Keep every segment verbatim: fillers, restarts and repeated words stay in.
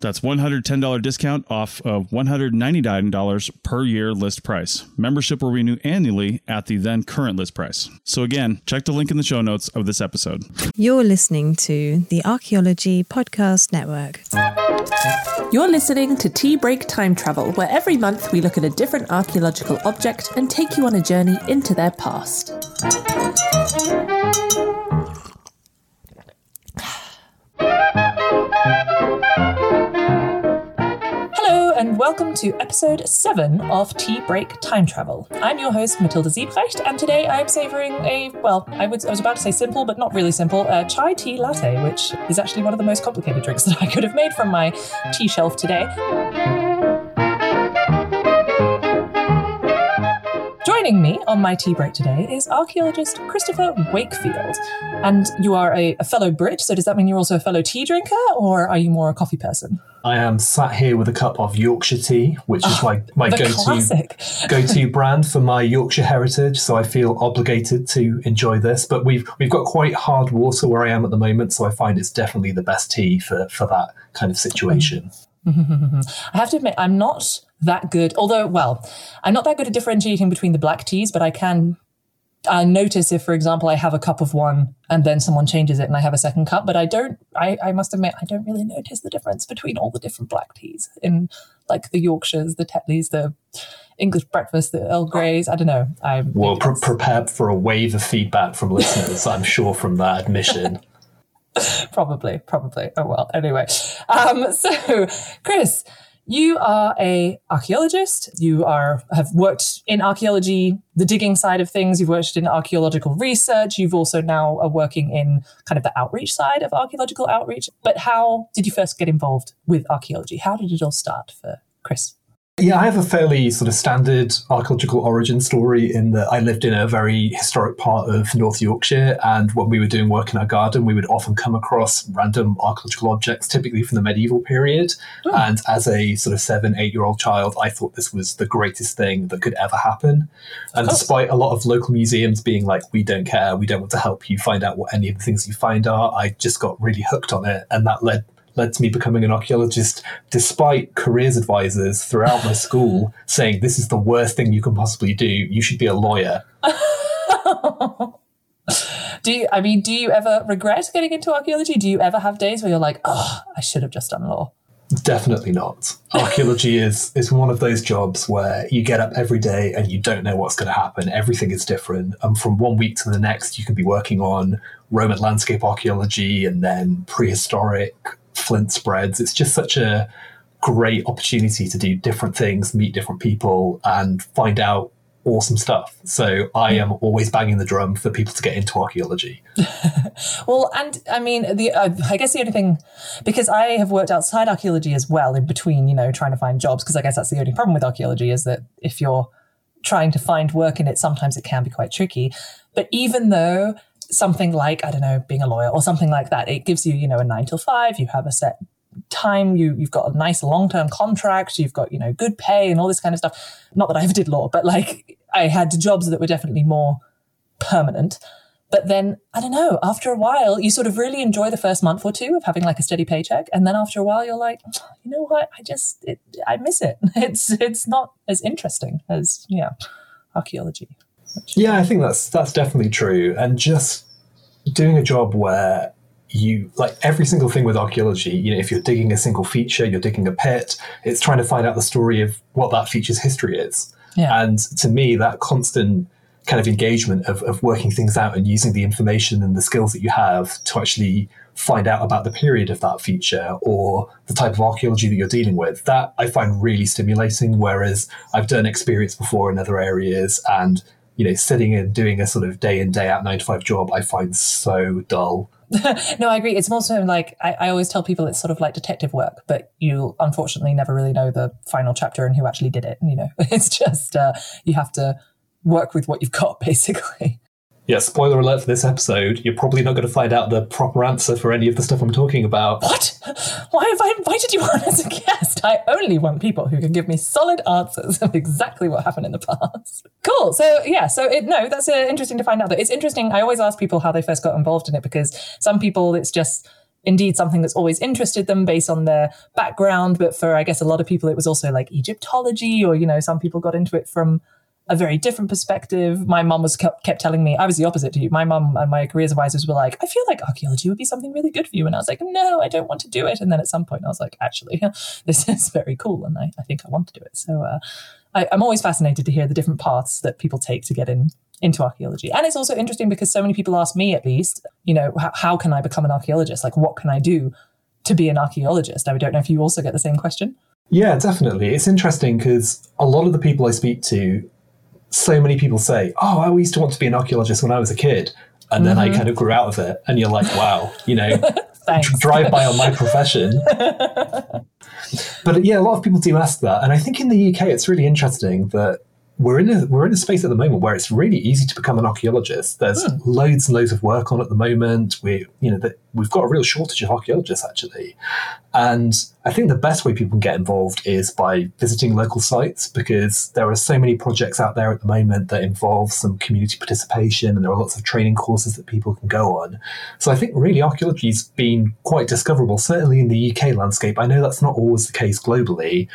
That's one hundred ten dollars discount off of one hundred ninety-nine dollars per year list price. Membership will renew annually at the then current list price. So again, check the link in the show notes of this episode. You're listening to the Archaeology Podcast Network. You're listening to Tea Break Time Travel, where every month we look at a different archaeological object and take you on a journey into their past. And welcome to episode seven of Tea Break Time Travel. I'm your host, Matilda Siebrecht, and today I'm savouring a, well, I, would, I was about to say simple, but not really simple, uh, chai tea latte, which is actually one of the most complicated drinks that I could have made from my tea shelf today. Joining me on my tea break today is archaeologist Christopher Wakefield. And you are a, a fellow Brit, so does that mean you're also a fellow tea drinker, or are you more a coffee person? I am sat here with a cup of Yorkshire tea, which is oh, my, my go-to, go-to brand for my Yorkshire heritage, so I feel obligated to enjoy this. But we've we've got quite hard water where I am at the moment, so I find it's definitely the best tea for, for that kind of situation. I have to admit, I'm not... that good, although, well, I'm not that good at differentiating between the black teas, but I can uh, notice if, for example, I have a cup of one and then someone changes it and I have a second cup, but I don't, I, I must admit, I don't really notice the difference between all the different black teas in like the Yorkshires, the Tetleys, the English breakfast, the Earl Greys, I don't know. I'm well, pre- prepared for a wave of feedback from listeners, I'm sure, from that admission. probably, probably. Oh, well, anyway. Um, so, Chris, you are a archaeologist. You are have worked in archaeology, the digging side of things. You've worked in archaeological research. You've also now are working in kind of the outreach side of archaeological outreach. But how did you first get involved with archaeology? How did it all start for Chris? Yeah, I have a fairly sort of standard archaeological origin story in that I lived in a very historic part of North Yorkshire, and when we were doing work in our garden, we would often come across random archaeological objects, typically from the medieval period. Oh. And as a sort of seven, eight-year-old child, I thought this was the greatest thing that could ever happen. And despite a lot of local museums being like, we don't care, we don't want to help you find out what any of the things you find are, I just got really hooked on it, and that led led to me becoming an archaeologist, despite careers advisors throughout my school saying, this is the worst thing you can possibly do. You should be a lawyer. do you, I mean, do you ever regret getting into archaeology? Do you ever have days where you're like, oh, I should have just done law? Definitely not. Archaeology is is one of those jobs where you get up every day and you don't know what's going to happen. Everything is different. And from one week to the next, you can be working on Roman landscape archaeology and then prehistoric Flint spreads. It's just such a great opportunity to do different things, meet different people, and find out awesome stuff. So I am always banging the drum for people to get into archaeology. Well, and I mean, the uh, I guess the only thing, because I have worked outside archaeology as well, in between, you know, trying to find jobs, because I guess that's the only problem with archaeology is that if you're trying to find work in it, sometimes it can be quite tricky. But even though something like, I don't know, being a lawyer or something like that, it gives you, you know, a nine till five, you have a set time, you, you've got a nice long-term contract, you've got, you know, good pay and all this kind of stuff. Not that I ever did law, but like I had jobs that were definitely more permanent. But then, I don't know, after a while, you sort of really enjoy the first month or two of having like a steady paycheck. And then after a while, you're like, you know what, I just, it, I miss it. It's it's not as interesting as, yeah, archaeology. Yeah, I think that's that's definitely true. And just doing a job where you, like every single thing with archaeology, you know, if you're digging a single feature, you're digging a pit, it's trying to find out the story of what that feature's history is. Yeah. And to me, that constant kind of engagement of, of working things out and using the information and the skills that you have to actually find out about the period of that feature or the type of archaeology that you're dealing with, that I find really stimulating. Whereas I've done experience before in other areas, and, you know, sitting and doing a sort of day in, day out, nine to five job, I find so dull. No, I agree. It's more so like, I, I always tell people it's sort of like detective work, but you unfortunately never really know the final chapter and who actually did it. You know, it's just, uh, you have to work with what you've got, basically. Yeah, spoiler alert for this episode, you're probably not going to find out the proper answer for any of the stuff I'm talking about. What? Why have I invited you on as a guest? I only want people who can give me solid answers of exactly what happened in the past. Cool. So, yeah, so it, no, that's uh, interesting to find out. That it's interesting. I always ask people how they first got involved in it, because some people it's just indeed something that's always interested them based on their background. But for, I guess, a lot of people, it was also like Egyptology, or, you know, some people got into it from a very different perspective. My mum was kept telling me, I was the opposite to you. My mum and my careers advisors were like, I feel like archaeology would be something really good for you. And I was like, no, I don't want to do it. And then at some point I was like, actually, this is very cool. And I, I think I want to do it. So uh, I, I'm always fascinated to hear the different paths that people take to get in into archaeology. And it's also interesting because so many people ask me, at least, you know, how, how can I become an archaeologist? Like, what can I do to be an archaeologist? I don't know if you also get the same question. Yeah, definitely. It's interesting because a lot of the people I speak to, so many people say, oh, I used to want to be an archaeologist when I was a kid. And then mm-hmm. I kind of grew out of it. And you're like, wow, you know, drive by on my profession. But yeah, a lot of people do ask that. And I think in the U K, it's really interesting that we're in a, we're in a space at the moment where it's really easy to become an archaeologist. There's mm. loads and loads of work on at the moment. We, you know, the, we've got a real shortage of archaeologists, actually. And I think the best way people can get involved is by visiting local sites, because there are so many projects out there at the moment that involve some community participation, and there are lots of training courses that people can go on. So I think really archaeology's been quite discoverable, certainly in the U K landscape. I know that's not always the case globally,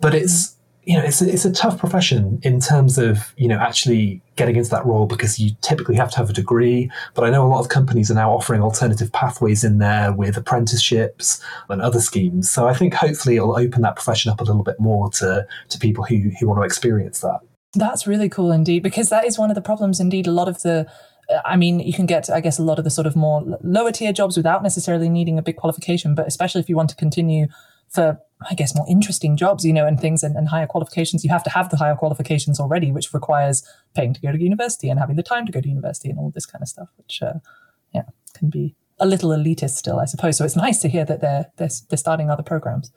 but it's, you know, it's a, it's a tough profession in terms of, you know, actually getting into that role, because you typically have to have a degree. But I know a lot of companies are now offering alternative pathways in there with apprenticeships and other schemes. So I think hopefully it'll open that profession up a little bit more to, to people who, who want to experience that. That's really cool indeed, because that is one of the problems indeed. A lot of the, I mean, you can get, I guess, a lot of the sort of more lower tier jobs without necessarily needing a big qualification, but especially if you want to continue for, I guess, more interesting jobs, you know, and things and, and higher qualifications, you have to have the higher qualifications already, which requires paying to go to university and having the time to go to university and all this kind of stuff, which, uh, yeah, can be a little elitist still, I suppose. So it's nice to hear that they're they're, they're starting other programs.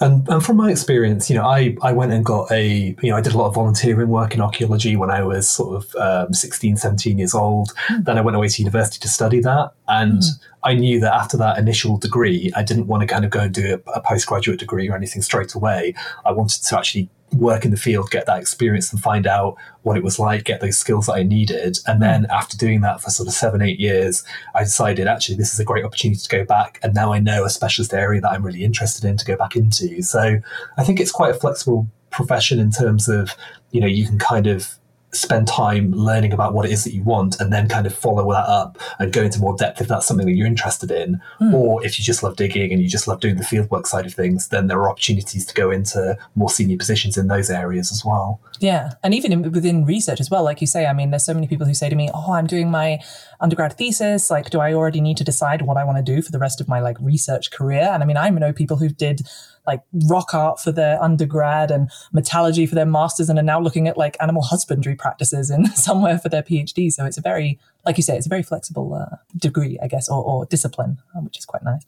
And, and from my experience, you know, I, I went and got a, you know, I did a lot of volunteering work in archaeology when I was sort of um, sixteen, seventeen years old. Mm. Then I went away to university to study that. And mm. I knew that after that initial degree, I didn't want to kind of go and do a, a postgraduate degree or anything straight away. I wanted to actually work in the field, get that experience and find out what it was like, get those skills that I needed. And then after doing that for sort of seven, eight years, I decided actually this is a great opportunity to go back. And now I know a specialist area that I'm really interested in to go back into. So I think it's quite a flexible profession in terms of, you know, you can kind of spend time learning about what it is that you want and then kind of follow that up and go into more depth if that's something that you're interested in. Mm. Or if you just love digging and you just love doing the fieldwork side of things, then there are opportunities to go into more senior positions in those areas as well. Yeah. And even in, within research as well, like you say, I mean, there's so many people who say to me, oh, I'm doing my undergrad thesis. Like, do I already need to decide what I want to do for the rest of my like research career? And I mean, I know people who did like rock art for their undergrad and metallurgy for their masters and are now looking at like animal husbandry practices in somewhere for their PhD. So it's a very, like you say, it's a very flexible uh, degree, I guess, or, or discipline, which is quite nice.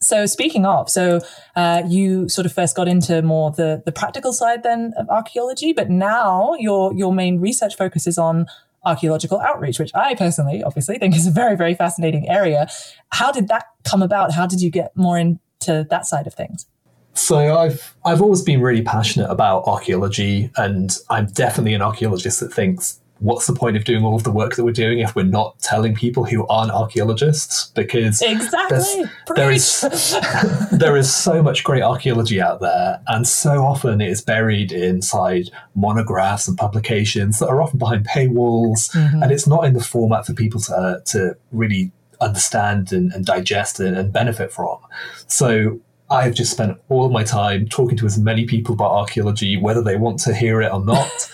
So speaking of, so uh, you sort of first got into more the, the practical side then of archaeology, but now your your main research focus is on archaeological outreach, which I personally obviously think is a very, very fascinating area. How did that come about? How did you get more in to that side of things? So I've I've always been really passionate about archaeology, and I'm definitely an archaeologist that thinks, what's the point of doing all of the work that we're doing if we're not telling people who aren't archaeologists? Because exactly. there is there is so much great archaeology out there, and so often it is buried inside monographs and publications that are often behind paywalls, mm-hmm. and it's not in the format for people to uh, to really understand and, and digest and, and benefit from. So I've just spent all of my time talking to as many people about archaeology, whether they want to hear it or not.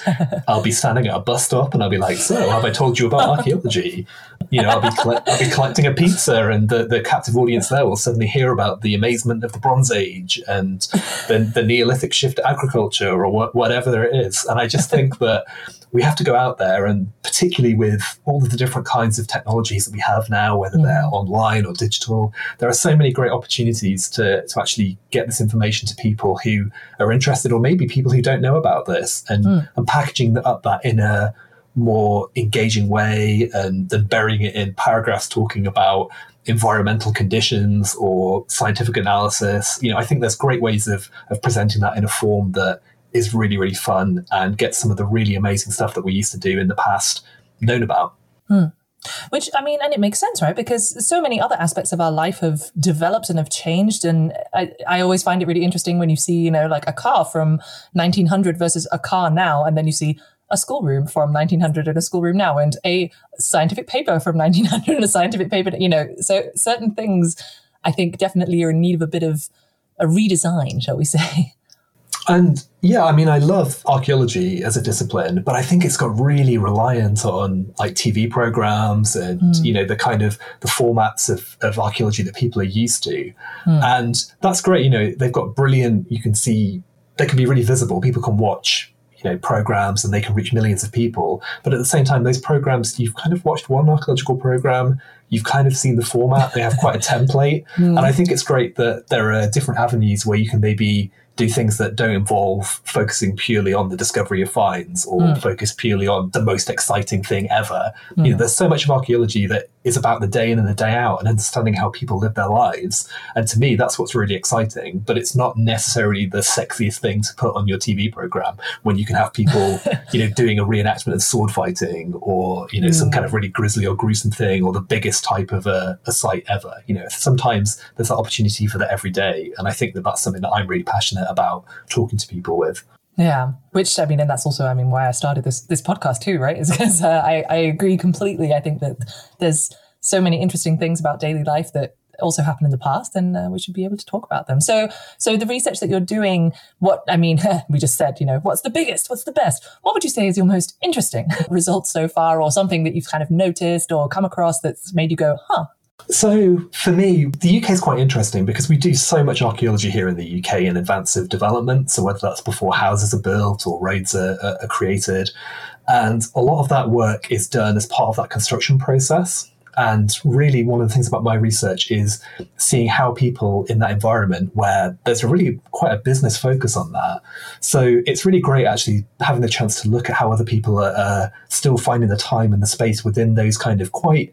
I'll be standing at a bus stop and I'll be like, so have I told you about archaeology? You know, I'll be, coll- I'll be collecting a pizza, and the, the captive audience there will suddenly hear about the amazement of the Bronze Age and the, the Neolithic shift to agriculture or wh- whatever it is. And I just think that we have to go out there, and particularly with all of the different kinds of technologies that we have now, whether yeah. they're online or digital, there are so many great opportunities to, to actually get this information to people who are interested, or maybe people who don't know about this, and, mm. and packaging that up that in a more engaging way, and then burying it in paragraphs talking about environmental conditions or scientific analysis. You know, I think there's great ways of of presenting that in a form that is really, really fun and gets some of the really amazing stuff that we used to do in the past known about. Mm. Which, I mean, and it makes sense, right? Because so many other aspects of our life have developed and have changed. And I, I always find it really interesting when you see, you know, like a car from nineteen hundred versus a car now. And then you see a schoolroom from nineteen hundred and a schoolroom now, and a scientific paper from nineteen hundred and a scientific paper, you know. So certain things, I think, definitely are in need of a bit of a redesign, shall we say. And yeah, I mean, I love archaeology as a discipline, but I think it's got really reliant on like T V programs and, mm. you know, the kind of the formats of, of archaeology that people are used to. Mm. And that's great. You know, they've got brilliant, you can see, they can be really visible. People can watch, you know, programs, and they can reach millions of people. But at the same time, those programs, you've kind of watched one archaeological program, you've kind of seen the format, they have quite a template. Mm. And I think it's great that there are different avenues where you can maybe do things that don't involve focusing purely on the discovery of finds, or mm. focus purely on the most exciting thing ever. Mm. You know, there's so much of archaeology that is about the day in and the day out and understanding how people live their lives. And to me, that's what's really exciting, but it's not necessarily the sexiest thing to put on your T V program when you can have people, you know, doing a reenactment of sword fighting, or, you know, mm. some kind of really grisly or gruesome thing, or the biggest type of a, a site ever. You know, sometimes there's that opportunity for that every day. And I think that that's something that I'm really passionate about talking to people with. Yeah, which I mean, and that's also, I mean, why I started this this podcast too, right? Is because uh, I, I agree completely. I think that there's so many interesting things about daily life that also happen in the past, and uh, we should be able to talk about them. So, so the research that you're doing, what, I mean, we just said, you know, what's the biggest, what's the best? What would you say is your most interesting result so far, or something that you've kind of noticed or come across that's made you go, huh? So for me, the U K is quite interesting because we do so much archaeology here in the U K in advance of development. So whether that's before houses are built or roads are, are, are created. And a lot of that work is done as part of that construction process. And really one of the things about my research is seeing how people in that environment, where there's a really quite a business focus on that. So it's really great actually having the chance to look at how other people are uh, still finding the time and the space within those kind of quite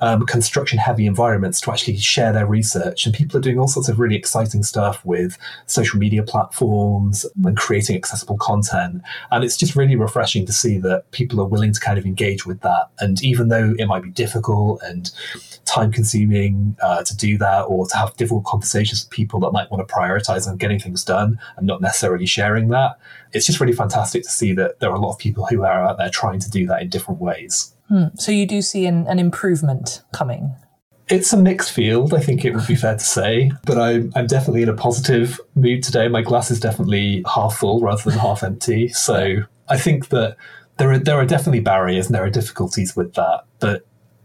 Um, construction-heavy environments to actually share their research. And people are doing all sorts of really exciting stuff with social media platforms and creating accessible content. And it's just really refreshing to see that people are willing to kind of engage with that. And even though it might be difficult and time-consuming uh, to do that, or to have difficult conversations with people that might want to prioritize on getting things done and not necessarily sharing that, it's just really fantastic to see that there are a lot of people who are out there trying to do that in different ways. So you do see an, an improvement coming? It's a mixed field, I think it would be fair to say, but I'm, I'm definitely in a positive mood today. My glass is definitely half full rather than half empty. So I think that there are, there are definitely barriers and there are difficulties with that, but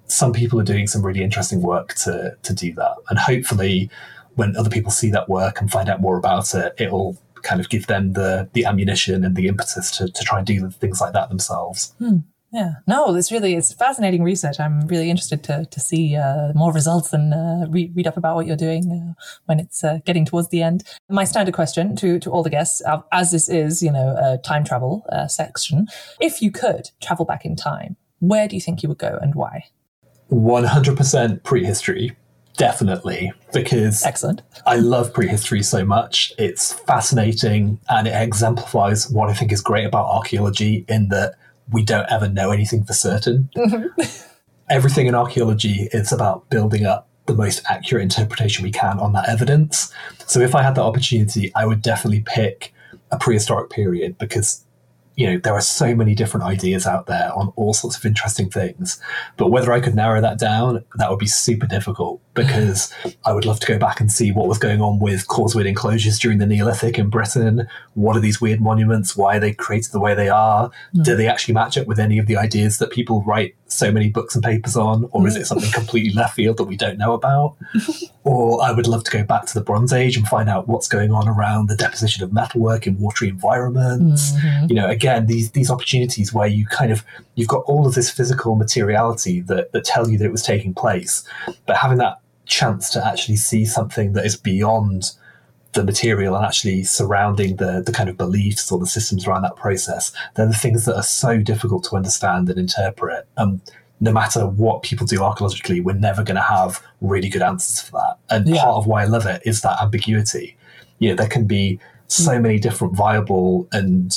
some people are doing some really interesting work to, to do that. And hopefully when other people see that work and find out more about it, it'll kind of give them the, the ammunition and the impetus to, to try and do things like that themselves. Hmm. Yeah, no, it's really, it's fascinating research. I'm really interested to to see uh, more results and uh, read, read up about what you're doing uh, when it's uh, getting towards the end. My standard question to, to all the guests, uh, as this is, you know, a time travel uh, section, if you could travel back in time, where do you think you would go and why? one hundred percent prehistory. Definitely, because excellent. I love prehistory so much. It's fascinating, and it exemplifies what I think is great about archaeology in that we don't ever know anything for certain. Mm-hmm. Everything in archaeology is about building up the most accurate interpretation we can on that evidence. So if I had the opportunity, I would definitely pick a prehistoric period because, you know, there are so many different ideas out there on all sorts of interesting things. But whether I could narrow that down, that would be super difficult because I would love to go back and see what was going on with causewayed enclosures during the Neolithic in Britain. What are these weird monuments? Why are they created the way they are? Mm. Do they actually match up with any of the ideas that people write so many books and papers on? Or is it something completely left field that we don't know about? Or I would love to go back to the Bronze Age and find out what's going on around the deposition of metalwork in watery environments. Mm-hmm. You know, again, these these opportunities where you kind of, you've got all of this physical materiality that, that tell you that it was taking place, but having that chance to actually see something that is beyond the material and actually surrounding the the kind of beliefs or the systems around that process, they're the things that are so difficult to understand and interpret. Um, no matter what people do archaeologically, we're never going to have really good answers for that. And yeah. part of why I love it is that ambiguity. You know, there can be so many different viable and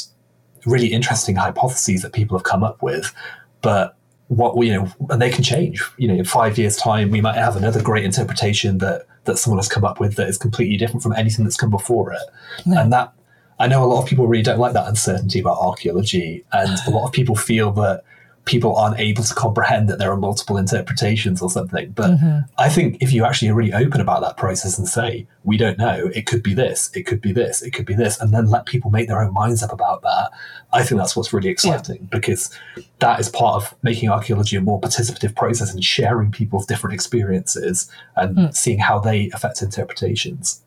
really interesting hypotheses that people have come up with, but what we, you know, and they can change. You know, in five years' time, we might have another great interpretation that that someone has come up with that is completely different from anything that's come before it. Yeah. And that, I know a lot of people really don't like that uncertainty about archaeology, and a lot of people feel that people aren't able to comprehend that there are multiple interpretations or something. But mm-hmm. I think if you actually are really open about that process and say, we don't know, it could be this, it could be this, it could be this, and then let people make their own minds up about that, I think that's what's really exciting yeah. because that is part of making archaeology a more participative process and sharing people's different experiences and mm. seeing how they affect interpretations.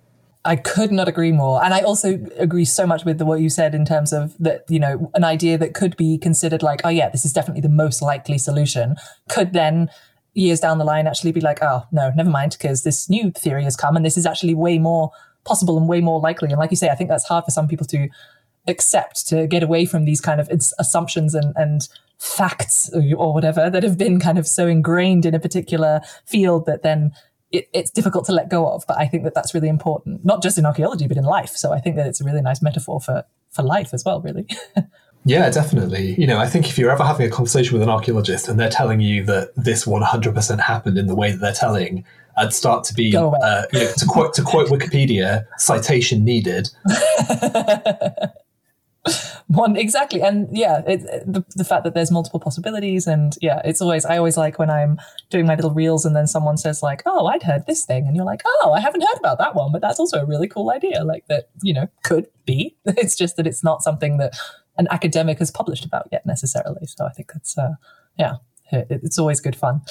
I could not agree more. And I also agree so much with the, what you said in terms of that, you know, an idea that could be considered like, oh yeah, this is definitely the most likely solution, could then years down the line actually be like, oh no, never mind, because this new theory has come and this is actually way more possible and way more likely. And like you say, I think that's hard for some people to accept, to get away from these kind of assumptions and, and facts or whatever that have been kind of so ingrained in a particular field that then It, it's difficult to let go of, but I think that that's really important, not just in archaeology, but in life. So I think that it's a really nice metaphor for, for life as well, really. Yeah, definitely. You know, I think if you're ever having a conversation with an archaeologist and they're telling you that this one hundred percent happened in the way that they're telling, I'd start to be, uh, you know, to quote to quote Wikipedia, citation needed. One, exactly. And yeah, it, the, the fact that there's multiple possibilities, and yeah, it's always, I always like when I'm doing my little reels and then someone says like, oh, I'd heard this thing. And you're like, oh, I haven't heard about that one, but that's also a really cool idea. Like that, you know, could be. It's just that it's not something that an academic has published about yet necessarily. So I think that's, uh, yeah, it, it's always good fun.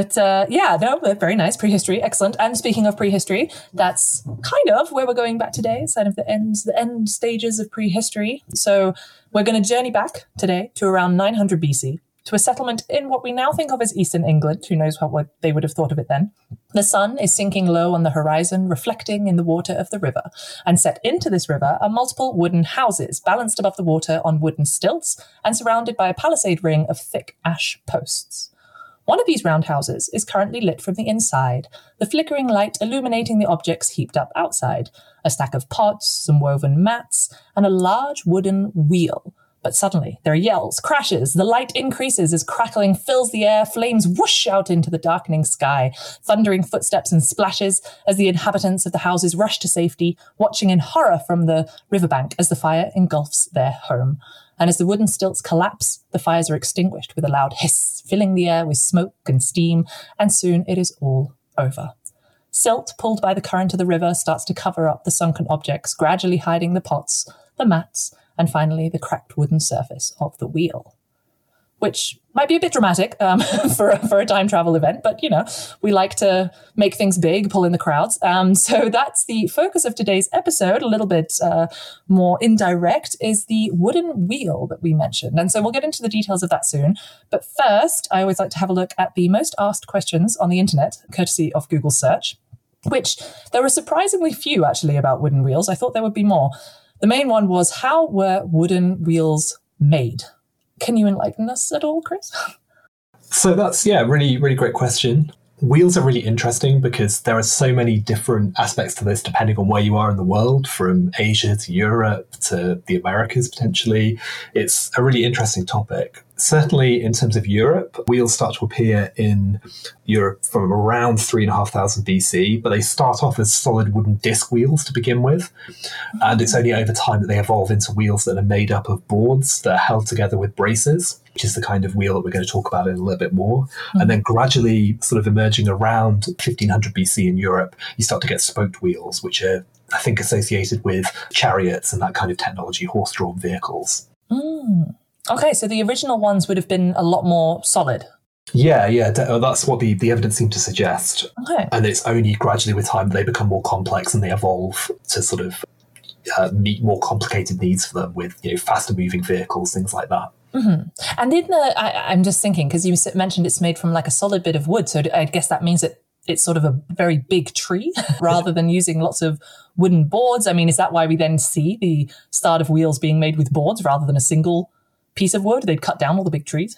But uh, yeah, no, very nice. Prehistory, excellent. And speaking of prehistory, that's kind of where we're going back today. It's kind of the end, the end stages of prehistory. So we're going to journey back today to around nine hundred B C, to a settlement in what we now think of as Eastern England. Who knows what, what they would have thought of it then. The sun is sinking low on the horizon, reflecting in the water of the river. And set into this river are multiple wooden houses, balanced above the water on wooden stilts and surrounded by a palisade ring of thick ash posts. One of these round houses is currently lit from the inside, the flickering light illuminating the objects heaped up outside, a stack of pots, some woven mats, and a large wooden wheel. But suddenly, there are yells, crashes, the light increases as crackling fills the air, flames whoosh out into the darkening sky, thundering footsteps and splashes as the inhabitants of the houses rush to safety, watching in horror from the riverbank as the fire engulfs their home. And as the wooden stilts collapse, the fires are extinguished with a loud hiss, filling the air with smoke and steam, and soon it is all over. Silt pulled by the current of the river starts to cover up the sunken objects, gradually hiding the pots, the mats, and finally the cracked wooden surface of the wheel. Which might be a bit dramatic um, for, a, for a time travel event, but, you know, we like to make things big, pull in the crowds. Um, so that's the focus of today's episode, a little bit uh, more indirect, is the wooden wheel that we mentioned. And so we'll get into the details of that soon. But first, I always like to have a look at the most asked questions on the internet, courtesy of Google search, which there were surprisingly few, actually, about wooden wheels. I thought there would be more. The main one was, how were wooden wheels made? Can you enlighten us at all, Chris? So that's, yeah, really, really great question. Wheels are really interesting because there are so many different aspects to this depending on where you are in the world, from Asia to Europe to the Americas potentially. It's a really interesting topic. Certainly in terms of Europe, wheels start to appear in Europe from around three thousand five hundred B C, but they start off as solid wooden disc wheels to begin with. And it's only over time that they evolve into wheels that are made up of boards that are held together with braces, which is the kind of wheel that we're going to talk about in a little bit more. Mm-hmm. And then gradually sort of emerging around fifteen hundred B C in Europe, you start to get spoked wheels, which are, I think, associated with chariots and that kind of technology, horse-drawn vehicles. Mm. Okay, so the original ones would have been a lot more solid. Yeah, yeah, that's what the, the evidence seemed to suggest. Okay. And it's only gradually with time they become more complex and they evolve to sort of uh, meet more complicated needs for them with, you know, faster-moving vehicles, things like that. Mm-hmm. And in the, I, I'm just thinking, because you mentioned it's made from like a solid bit of wood, so I guess that means that it's sort of a very big tree rather than using lots of wooden boards. I mean, is that why we then see the start of wheels being made with boards rather than a single piece of wood? They'd cut down all the big trees.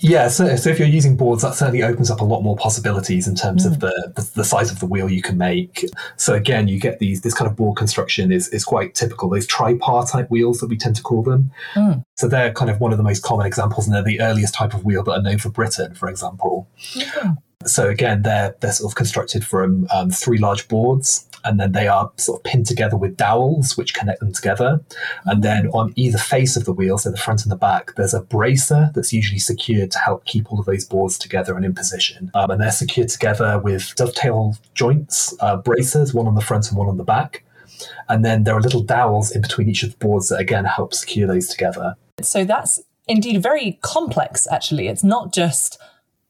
Yeah, so, so if you're using boards, that certainly opens up a lot more possibilities in terms mm. of the, the the size of the wheel you can make. So again, you get these this kind of board construction is, is quite typical, those tripartite wheels that we tend to call them. Mm. So they're kind of one of the most common examples, and they're the earliest type of wheel that are known for Britain, for example. Mm. So again, they're, they're sort of constructed from um, three large boards, and then they are sort of pinned together with dowels, which connect them together. And then on either face of the wheel, so the front and the back, there's a bracer that's usually secured to help keep all of those boards together and in position. Um, and they're secured together with dovetail joints, uh, bracers, one on the front and one on the back. And then there are little dowels in between each of the boards that, again, help secure those together. So that's indeed very complex, actually. It's not just...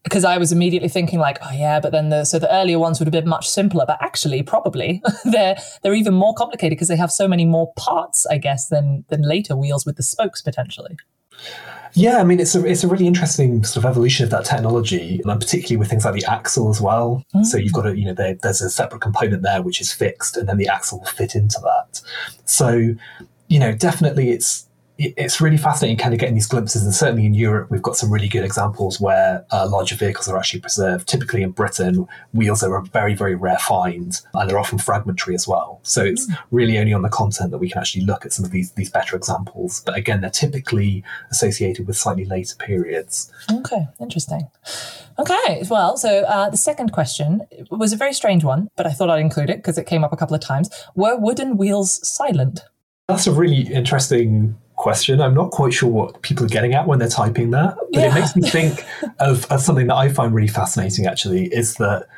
Because I was immediately thinking like, oh yeah, but then the so the earlier ones would have been much simpler, but actually probably they're they're even more complicated because they have so many more parts, I guess, than than later wheels with the spokes potentially. Yeah, I mean, it's a it's a really interesting sort of evolution of that technology, and particularly with things like the axle as well. Mm. So you've got a, you know, there, there's a separate component there which is fixed, and then the axle will fit into that. So, you know, definitely it's. It's really fascinating kind of getting these glimpses, and certainly in Europe we've got some really good examples where uh, larger vehicles are actually preserved. Typically in Britain, wheels are a very, very rare find, and they're often fragmentary as well. So it's really only on the continent that we can actually look at some of these these better examples. But again, they're typically associated with slightly later periods. Okay, interesting. Okay, well, so uh, the second question was a very strange one, but I thought I'd include it because it came up a couple of times. Were wooden wheels silent? That's a really interesting question. I'm not quite sure what people are getting at when they're typing that, but yeah. It makes me think of, of something that I find really fascinating, actually, is that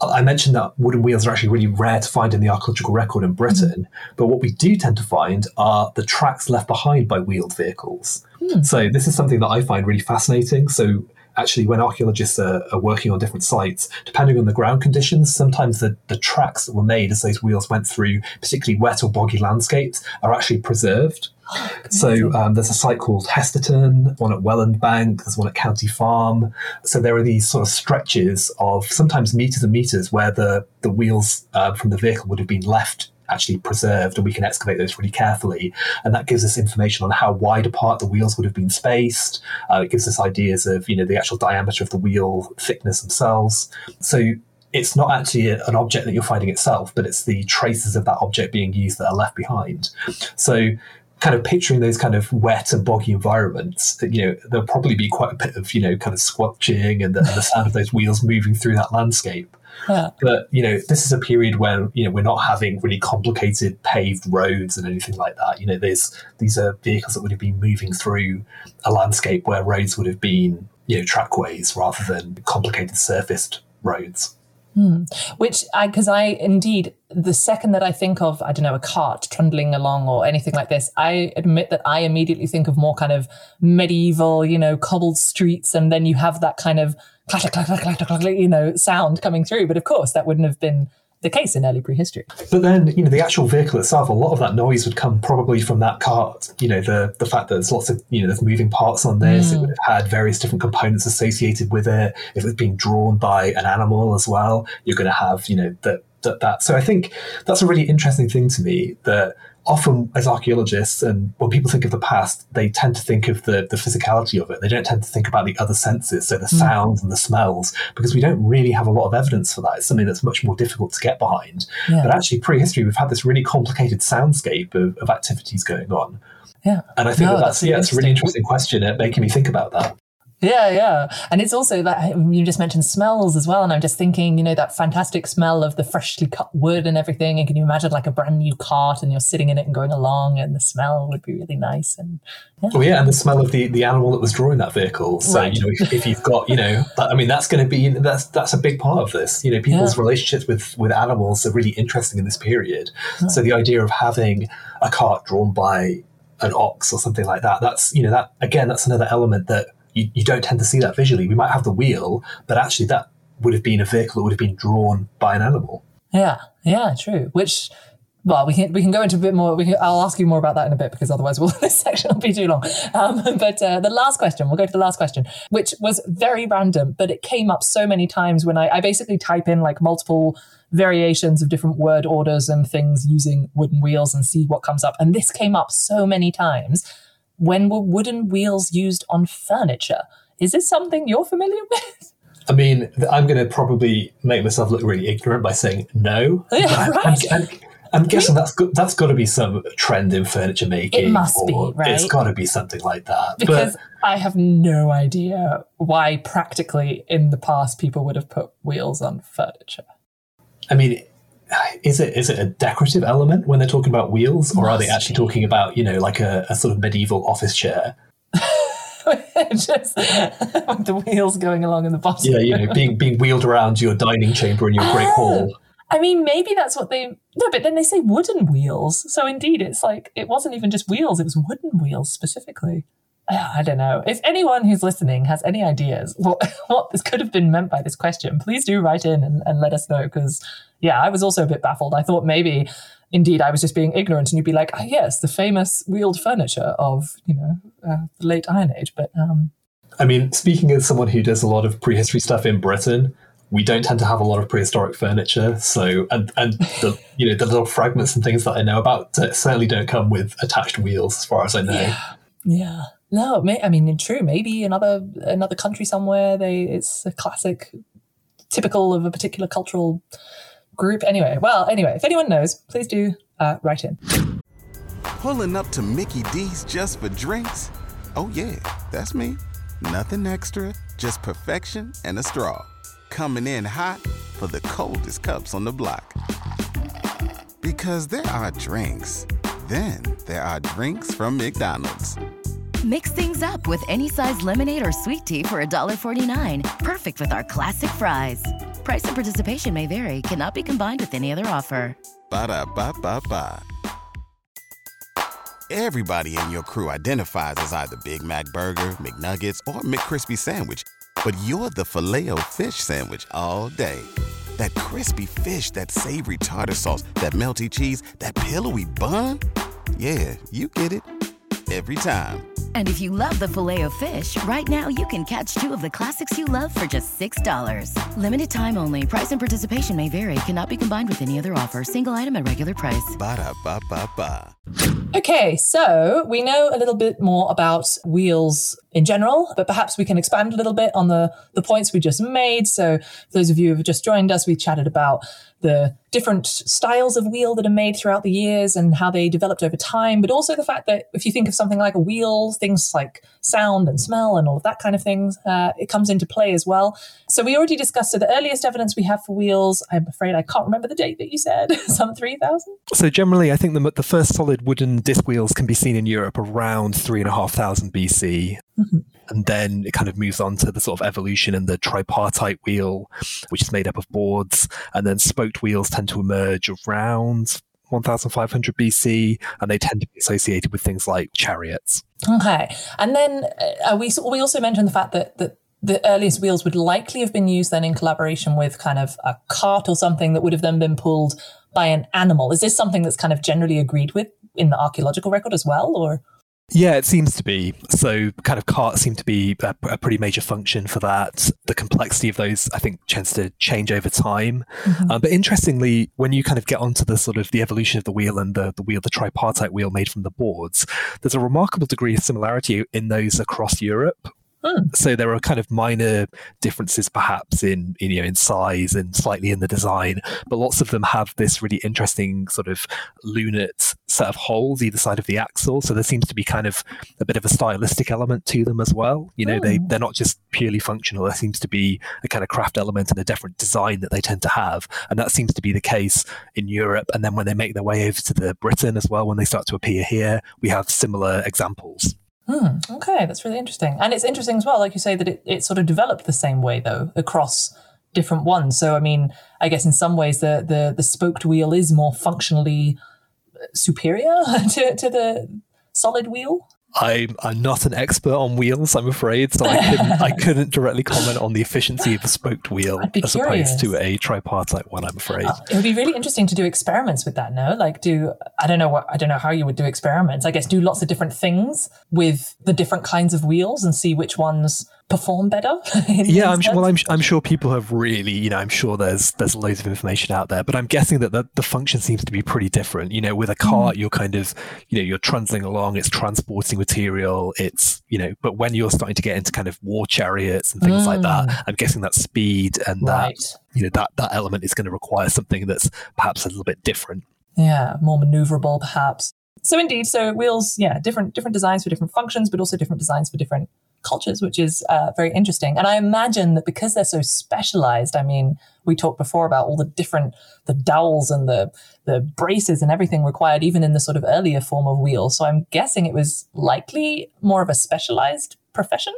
I mentioned that wooden wheels are actually really rare to find in the archaeological record in Britain, mm. but what we do tend to find are the tracks left behind by wheeled vehicles. Mm. So this is something that I find really fascinating. So actually, when archaeologists are, are working on different sites, depending on the ground conditions, sometimes the, the tracks that were made as those wheels went through particularly wet or boggy landscapes are actually preserved. Oh, so um, there's a site called Hesterton, one at Welland Bank, there's one at County Farm. So there are these sort of stretches of sometimes meters and meters where the, the wheels uh, from the vehicle would have been left actually preserved, and we can excavate those really carefully, and that gives us information on how wide apart the wheels would have been spaced. Uh, it gives us ideas of, you know, the actual diameter of the wheel, thickness themselves. So it's not actually a, an object that you're finding itself, but it's the traces of that object being used that are left behind. So kind of picturing those kind of wet and boggy environments, you know, there'll probably be quite a bit of, you know, kind of squelching and the, and the sound of those wheels moving through that landscape. Yeah. But, you know, this is a period when, you know, we're not having really complicated paved roads and anything like that. You know, there's these are vehicles that would have been moving through a landscape where roads would have been, you know, trackways rather than complicated surfaced roads. Hmm. Which I, because I indeed, the second that I think of, I don't know, a cart trundling along or anything like this, I admit that I immediately think of more kind of medieval, you know, cobbled streets. And then you have that kind of clatter, clatter, clatter, clatter, you know, sound coming through. But of course, that wouldn't have been the case in early prehistory. But then, you know, the actual vehicle itself, a lot of that noise would come probably from that cart. You know, the the fact that there's lots of, you know, there's moving parts on this. Mm. It would have had various different components associated with it. If it's being drawn by an animal as well, you're going to have, you know, the at that. So I think that's a really interesting thing to me, that often as archaeologists, and when people think of the past, they tend to think of the, the physicality of it. They don't tend to think about the other senses, so the mm. sounds and the smells, because we don't really have a lot of evidence for that. It's something that's much more difficult to get behind. Yeah. But actually, prehistory, we've had this really complicated soundscape of, of activities going on. Yeah, and I think no, that that's, that's yeah, it's a really interesting question. It making me think about that. Yeah, yeah. And it's also that you just mentioned smells as well. And I'm just thinking, you know, that fantastic smell of the freshly cut wood and everything. And can you imagine like a brand new cart and you're sitting in it and going along, and the smell would be really nice. And yeah. Oh, yeah. And the smell of the, the animal that was drawing that vehicle. So, right. you know, if, if you've got, you know, I mean, that's going to be, that's that's a big part of this. You know, people's yeah. relationships with, with animals are really interesting in this period. Right. So the idea of having a cart drawn by an ox or something like that, that's, you know, that again, that's another element that, You, you don't tend to see that visually. We might have the wheel, but actually that would have been a vehicle that would have been drawn by an animal. Yeah, yeah, true. Which, well, we can we can go into a bit more. We can, I'll ask you more about that in a bit, because otherwise we'll, this section will be too long. Um, but uh, the last question, we'll go to the last question, which was very random, but it came up so many times when I, I basically type in like multiple variations of different word orders and things using wooden wheels and see what comes up. And this came up so many times. When were wooden wheels used on furniture? Is this something you're familiar with? I mean, I'm going to probably make myself look really ignorant by saying no. Yeah, right. I'm, I'm, I'm guessing that's go- that's got to be some trend in furniture making. It must or be, right? It's got to be something like that. Because but, I have no idea why practically in the past people would have put wheels on furniture. I mean... Is it is it a decorative element when they're talking about wheels, or are they actually talking about, you know, like a, a sort of medieval office chair? Just with the wheels going along in the bottom. Yeah, you know, being being wheeled around your dining chamber in your great oh, hall. I mean, maybe that's what they... No, but then they say wooden wheels. So indeed, it's like, it wasn't even just wheels, it was wooden wheels specifically. I don't know. If anyone who's listening has any ideas what, what this could have been meant by this question, please do write in and, and let us know, because, yeah, I was also a bit baffled. I thought maybe, indeed, I was just being ignorant and you'd be like, oh, yes, the famous wheeled furniture of, you know, uh, the late Iron Age. But um... I mean, speaking as someone who does a lot of prehistory stuff in Britain, we don't tend to have a lot of prehistoric furniture, so and and the you know the little fragments and things that I know about uh, certainly don't come with attached wheels, as far as I know. Yeah. yeah. No, I mean, true. Maybe another another country somewhere. They it's a classic, typical of a particular cultural group. Anyway, well, anyway, if anyone knows, please do uh, write in. Pulling up to Mickey D's just for drinks? Oh yeah, that's me. Nothing extra, just perfection and a straw. Coming in hot for the coldest cups on the block. Because there are drinks, then there are drinks from McDonald's. Mix things up with any size lemonade or sweet tea for one dollar and forty-nine cents. Perfect with our classic fries. Price and participation may vary. Cannot be combined with any other offer. Ba-da-ba-ba-ba. Everybody in your crew identifies as either Big Mac Burger, McNuggets, or McCrispy Sandwich. But you're the Filet-O-Fish Sandwich all day. That crispy fish, that savory tartar sauce, that melty cheese, that pillowy bun. Yeah, you get it. Every time. And if you love the Filet-O-Fish, right now you can catch two of the classics you love for just six dollars. Limited time only. Price and participation may vary. Cannot be combined with any other offer. Single item at regular price. Ba-da-ba-ba-ba. Okay, so we know a little bit more about wheels in general, but perhaps we can expand a little bit on the, the points we just made. So for those of you who have just joined us, we chatted about the different styles of wheel that are made throughout the years and how they developed over time, but also the fact that if you think of something like a wheel, things like sound and smell and all of that kind of things, uh, it comes into play as well. So we already discussed, so the earliest evidence we have for wheels, I'm afraid I can't remember the date that you said, some three thousand? So generally, I think the, the first solid wooden disc wheels can be seen in Europe around three thousand five hundred B C. Mm-hmm. And then it kind of moves on to the sort of evolution and the tripartite wheel, which is made up of boards. And then spoked wheels tend to emerge around fifteen hundred B C, and they tend to be associated with things like chariots. Okay. And then uh, we we also mentioned the fact that, that the earliest wheels would likely have been used then in collaboration with kind of a cart or something that would have then been pulled by an animal. Is this something that's kind of generally agreed with in the archaeological record as well, or...? Yeah, it seems to be. So kind of carts seem to be a, a pretty major function for that. The complexity of those, I think, tends to change over time. Mm-hmm. Um, but interestingly, when you kind of get onto the sort of the evolution of the wheel and the, the wheel, the tripartite wheel made from the boards, there's a remarkable degree of similarity in those across Europe. So there are kind of minor differences, perhaps in, in you know in size and slightly in the design, but lots of them have this really interesting sort of lunate set of holes either side of the axle. So there seems to be kind of a bit of a stylistic element to them as well. You know, oh. they they're not just purely functional. There seems to be a kind of craft element and a different design that they tend to have, and that seems to be the case in Europe. And then when they make their way over to the Britain as well, when they start to appear here, we have similar examples. Hmm. Okay, that's really interesting. And it's interesting as well, like you say, that it, it sort of developed the same way, though, across different ones. So, I mean, I guess in some ways the the, the spoked wheel is more functionally superior to, to the solid wheel. I'm, I'm not an expert on wheels, I'm afraid, so I couldn't, I couldn't directly comment on the efficiency of a spoked wheel as curious. opposed to a tripartite one, I'm afraid. Uh, it would be really interesting to do experiments with that, no? Like do, I don't know what, I don't know how you would do experiments. I guess do lots of different things with the different kinds of wheels and see which ones perform better. Yeah, I'm sure, well, I'm, I'm sure people have really, you know, I'm sure there's there's loads of information out there, but I'm guessing that the, the function seems to be pretty different. You know, with a cart, mm. you're kind of, you know, you're trundling along, it's transporting material, it's, you know, but when you're starting to get into kind of war chariots and things mm. like that, I'm guessing that speed and right. that, you know, that, that element is going to require something that's perhaps a little bit different. Yeah, more maneuverable perhaps. So indeed, so wheels, yeah, different different designs for different functions, but also different designs for different cultures, which is uh, very interesting. And I imagine that because they're so specialized, I mean, we talked before about all the different, the dowels and the, the braces and everything required, even in the sort of earlier form of wheel. So I'm guessing it was likely more of a specialized profession.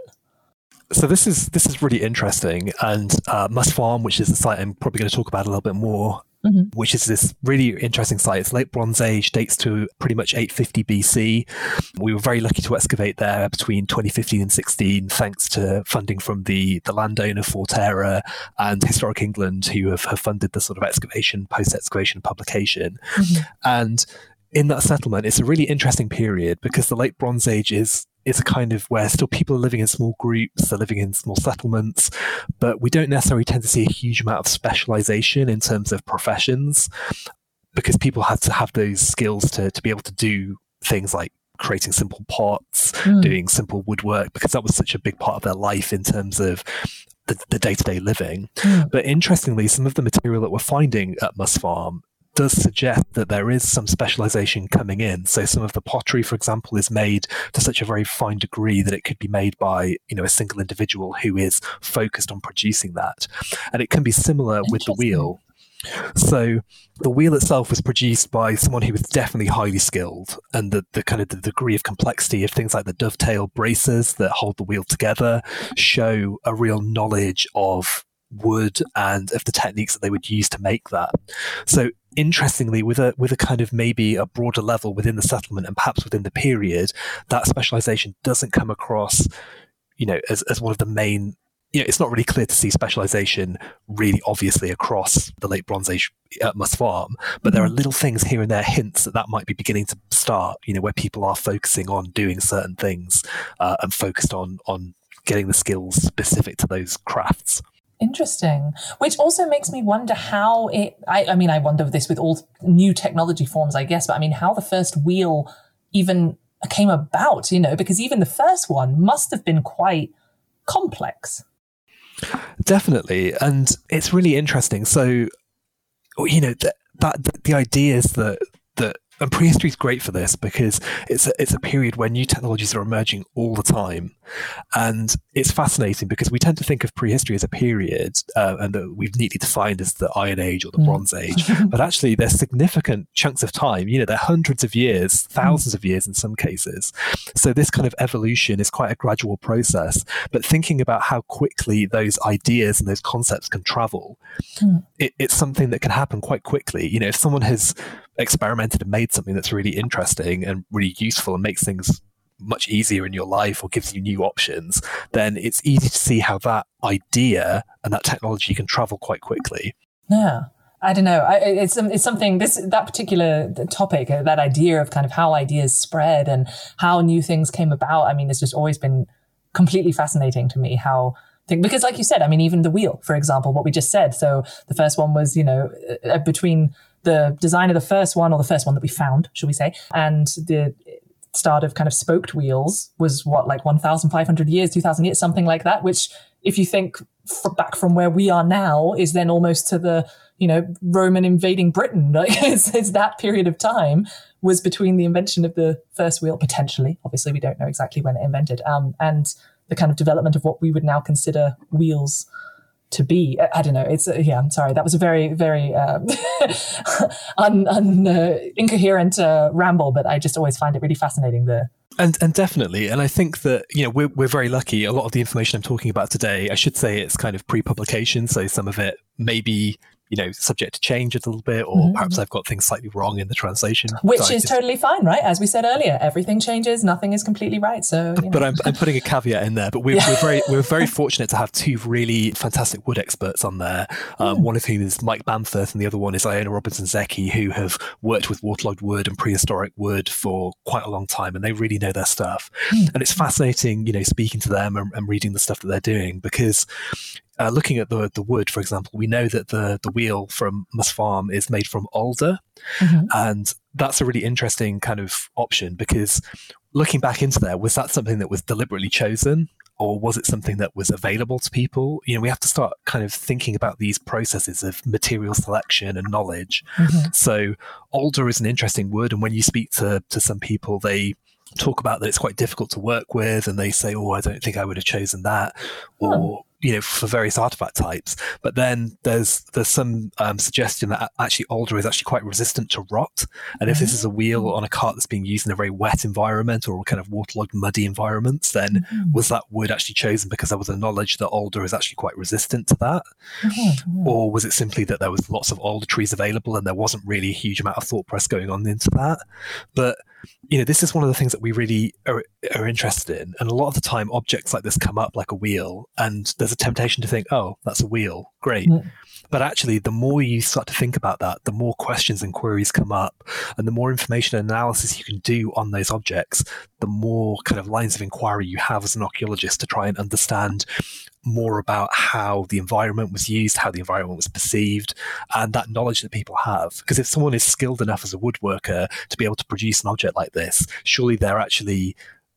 So this is this is really interesting. And uh, Must Farm, which is the site I'm probably going to talk about a little bit more, Mm-hmm. which is this really interesting site. It's late Bronze Age, dates to pretty much eight fifty B C. We were very lucky to excavate there between twenty fifteen and sixteen, thanks to funding from the, the landowner Forterra and Historic England, who have, have funded the sort of excavation, post-excavation publication. Mm-hmm. And in that settlement, it's a really interesting period because the late Bronze Age is It's a kind of where still people are living in small groups, they're living in small settlements, but we don't necessarily tend to see a huge amount of specialization in terms of professions because people had to have those skills to, to be able to do things like creating simple pots, mm. doing simple woodwork, because that was such a big part of their life in terms of the, the day-to-day living. Mm. But interestingly, some of the material that we're finding at Must Farm does suggest that there is some specialization coming in. So some of the pottery, for example, is made to such a very fine degree that it could be made by, you know, a single individual who is focused on producing that. And it can be similar with the wheel. So the wheel itself was produced by someone who was definitely highly skilled, and the, the kind of the degree of complexity of things like the dovetail braces that hold the wheel together show a real knowledge of wood and of the techniques that they would use to make that. So interestingly, with a with a kind of maybe a broader level within the settlement and perhaps within the period, that specialization doesn't come across, you know, as, as one of the main, you know, it's not really clear to see specialization really obviously across the late Bronze Age at Must Farm, but there are little things here and there, hints that that might be beginning to start, you know, where people are focusing on doing certain things uh, and focused on on getting the skills specific to those crafts. Interesting. Which also makes me wonder how it, I, I mean, I wonder this with all new technology forms, I guess, but I mean, how the first wheel even came about, you know, because even the first one must have been quite complex. Definitely. And it's really interesting. So, you know, that, that the, the idea is that, that, and prehistory is great for this because it's a, it's a period where new technologies are emerging all the time. And it's fascinating because we tend to think of prehistory as a period uh, and that we've neatly defined as the Iron Age or the mm. Bronze Age. But actually, there's significant chunks of time. You know, they're hundreds of years, thousands of years in some cases. So this kind of evolution is quite a gradual process. But thinking about how quickly those ideas and those concepts can travel, mm. it, it's something that can happen quite quickly. You know, if someone has experimented and made something that's really interesting and really useful and makes things much easier in your life or gives you new options, then it's easy to see how that idea and that technology can travel quite quickly. Yeah. I don't know. I, it's it's something this that particular topic, that idea of kind of how ideas spread and how new things came about. I mean, it's just always been completely fascinating to me how. Because like you said, I mean, even the wheel, for example, what we just said. So the first one was, you know, between the design of the first one or the first one that we found, should we say, and the start of kind of spoked wheels was what, like fifteen hundred years, two thousand years, something like that, which if you think f- back from where we are now is then almost to the, you know, Roman invading Britain. Like it's, it's that period of time was between the invention of the first wheel, potentially. Obviously, we don't know exactly when it invented. Um, and the kind of development of what we would now consider wheels to be. I, I don't know. It's uh, yeah, I'm sorry. That was a very, very uh, un, un, uh, incoherent uh, ramble, but I just always find it really fascinating there. And and definitely. And I think that, you know, we're, we're very lucky. A lot of the information I'm talking about today, I should say it's kind of pre-publication. So some of it may be, you know, subject to change a little bit, or mm-hmm. perhaps I've got things slightly wrong in the translation. Which so is just, totally fine, right? As we said earlier, everything changes, nothing is completely right. So, you know. But I'm, I'm putting a caveat in there. But we're, yeah. we're very we're very fortunate to have two really fantastic wood experts on there. Um, mm. One of whom is Mike Bamforth, and the other one is Iona Robinson Zeki, who have worked with waterlogged wood and prehistoric wood for quite a long time, and they really know their stuff. Mm. And it's fascinating, you know, speaking to them and, and reading the stuff that they're doing, because. Uh, looking at the the wood, for example, we know that the the wheel from Must Farm is made from alder, mm-hmm. and that's a really interesting kind of option, because looking back into there, was that something that was deliberately chosen, or was it something that was available to people? You know, we have to start kind of thinking about these processes of material selection and knowledge. Mm-hmm. So alder is an interesting wood, and when you speak to to some people, they talk about that it's quite difficult to work with, and they say, "Oh, I don't think I would have chosen that," or oh. you know, for various artifact types. But then there's there's some um, suggestion that actually alder is actually quite resistant to rot. And mm-hmm. if this is a wheel on a cart that's being used in a very wet environment or kind of waterlogged, muddy environments, then mm-hmm. was that wood actually chosen because there was a knowledge that alder is actually quite resistant to that? Mm-hmm. Or was it simply that there was lots of alder trees available and there wasn't really a huge amount of thought press going on into that? But, you know, this is one of the things that we really are, are interested in. And a lot of the time, objects like this come up, like a wheel, and there's a temptation to think, oh, that's a wheel, great. Yeah. But actually, the more you start to think about that, the more questions and queries come up, and the more information and analysis you can do on those objects, the more kind of lines of inquiry you have as an archaeologist to try and understand more about how the environment was used, how the environment was perceived, and that knowledge that people have. Because if someone is skilled enough as a woodworker to be able to produce an object like this, surely they're actually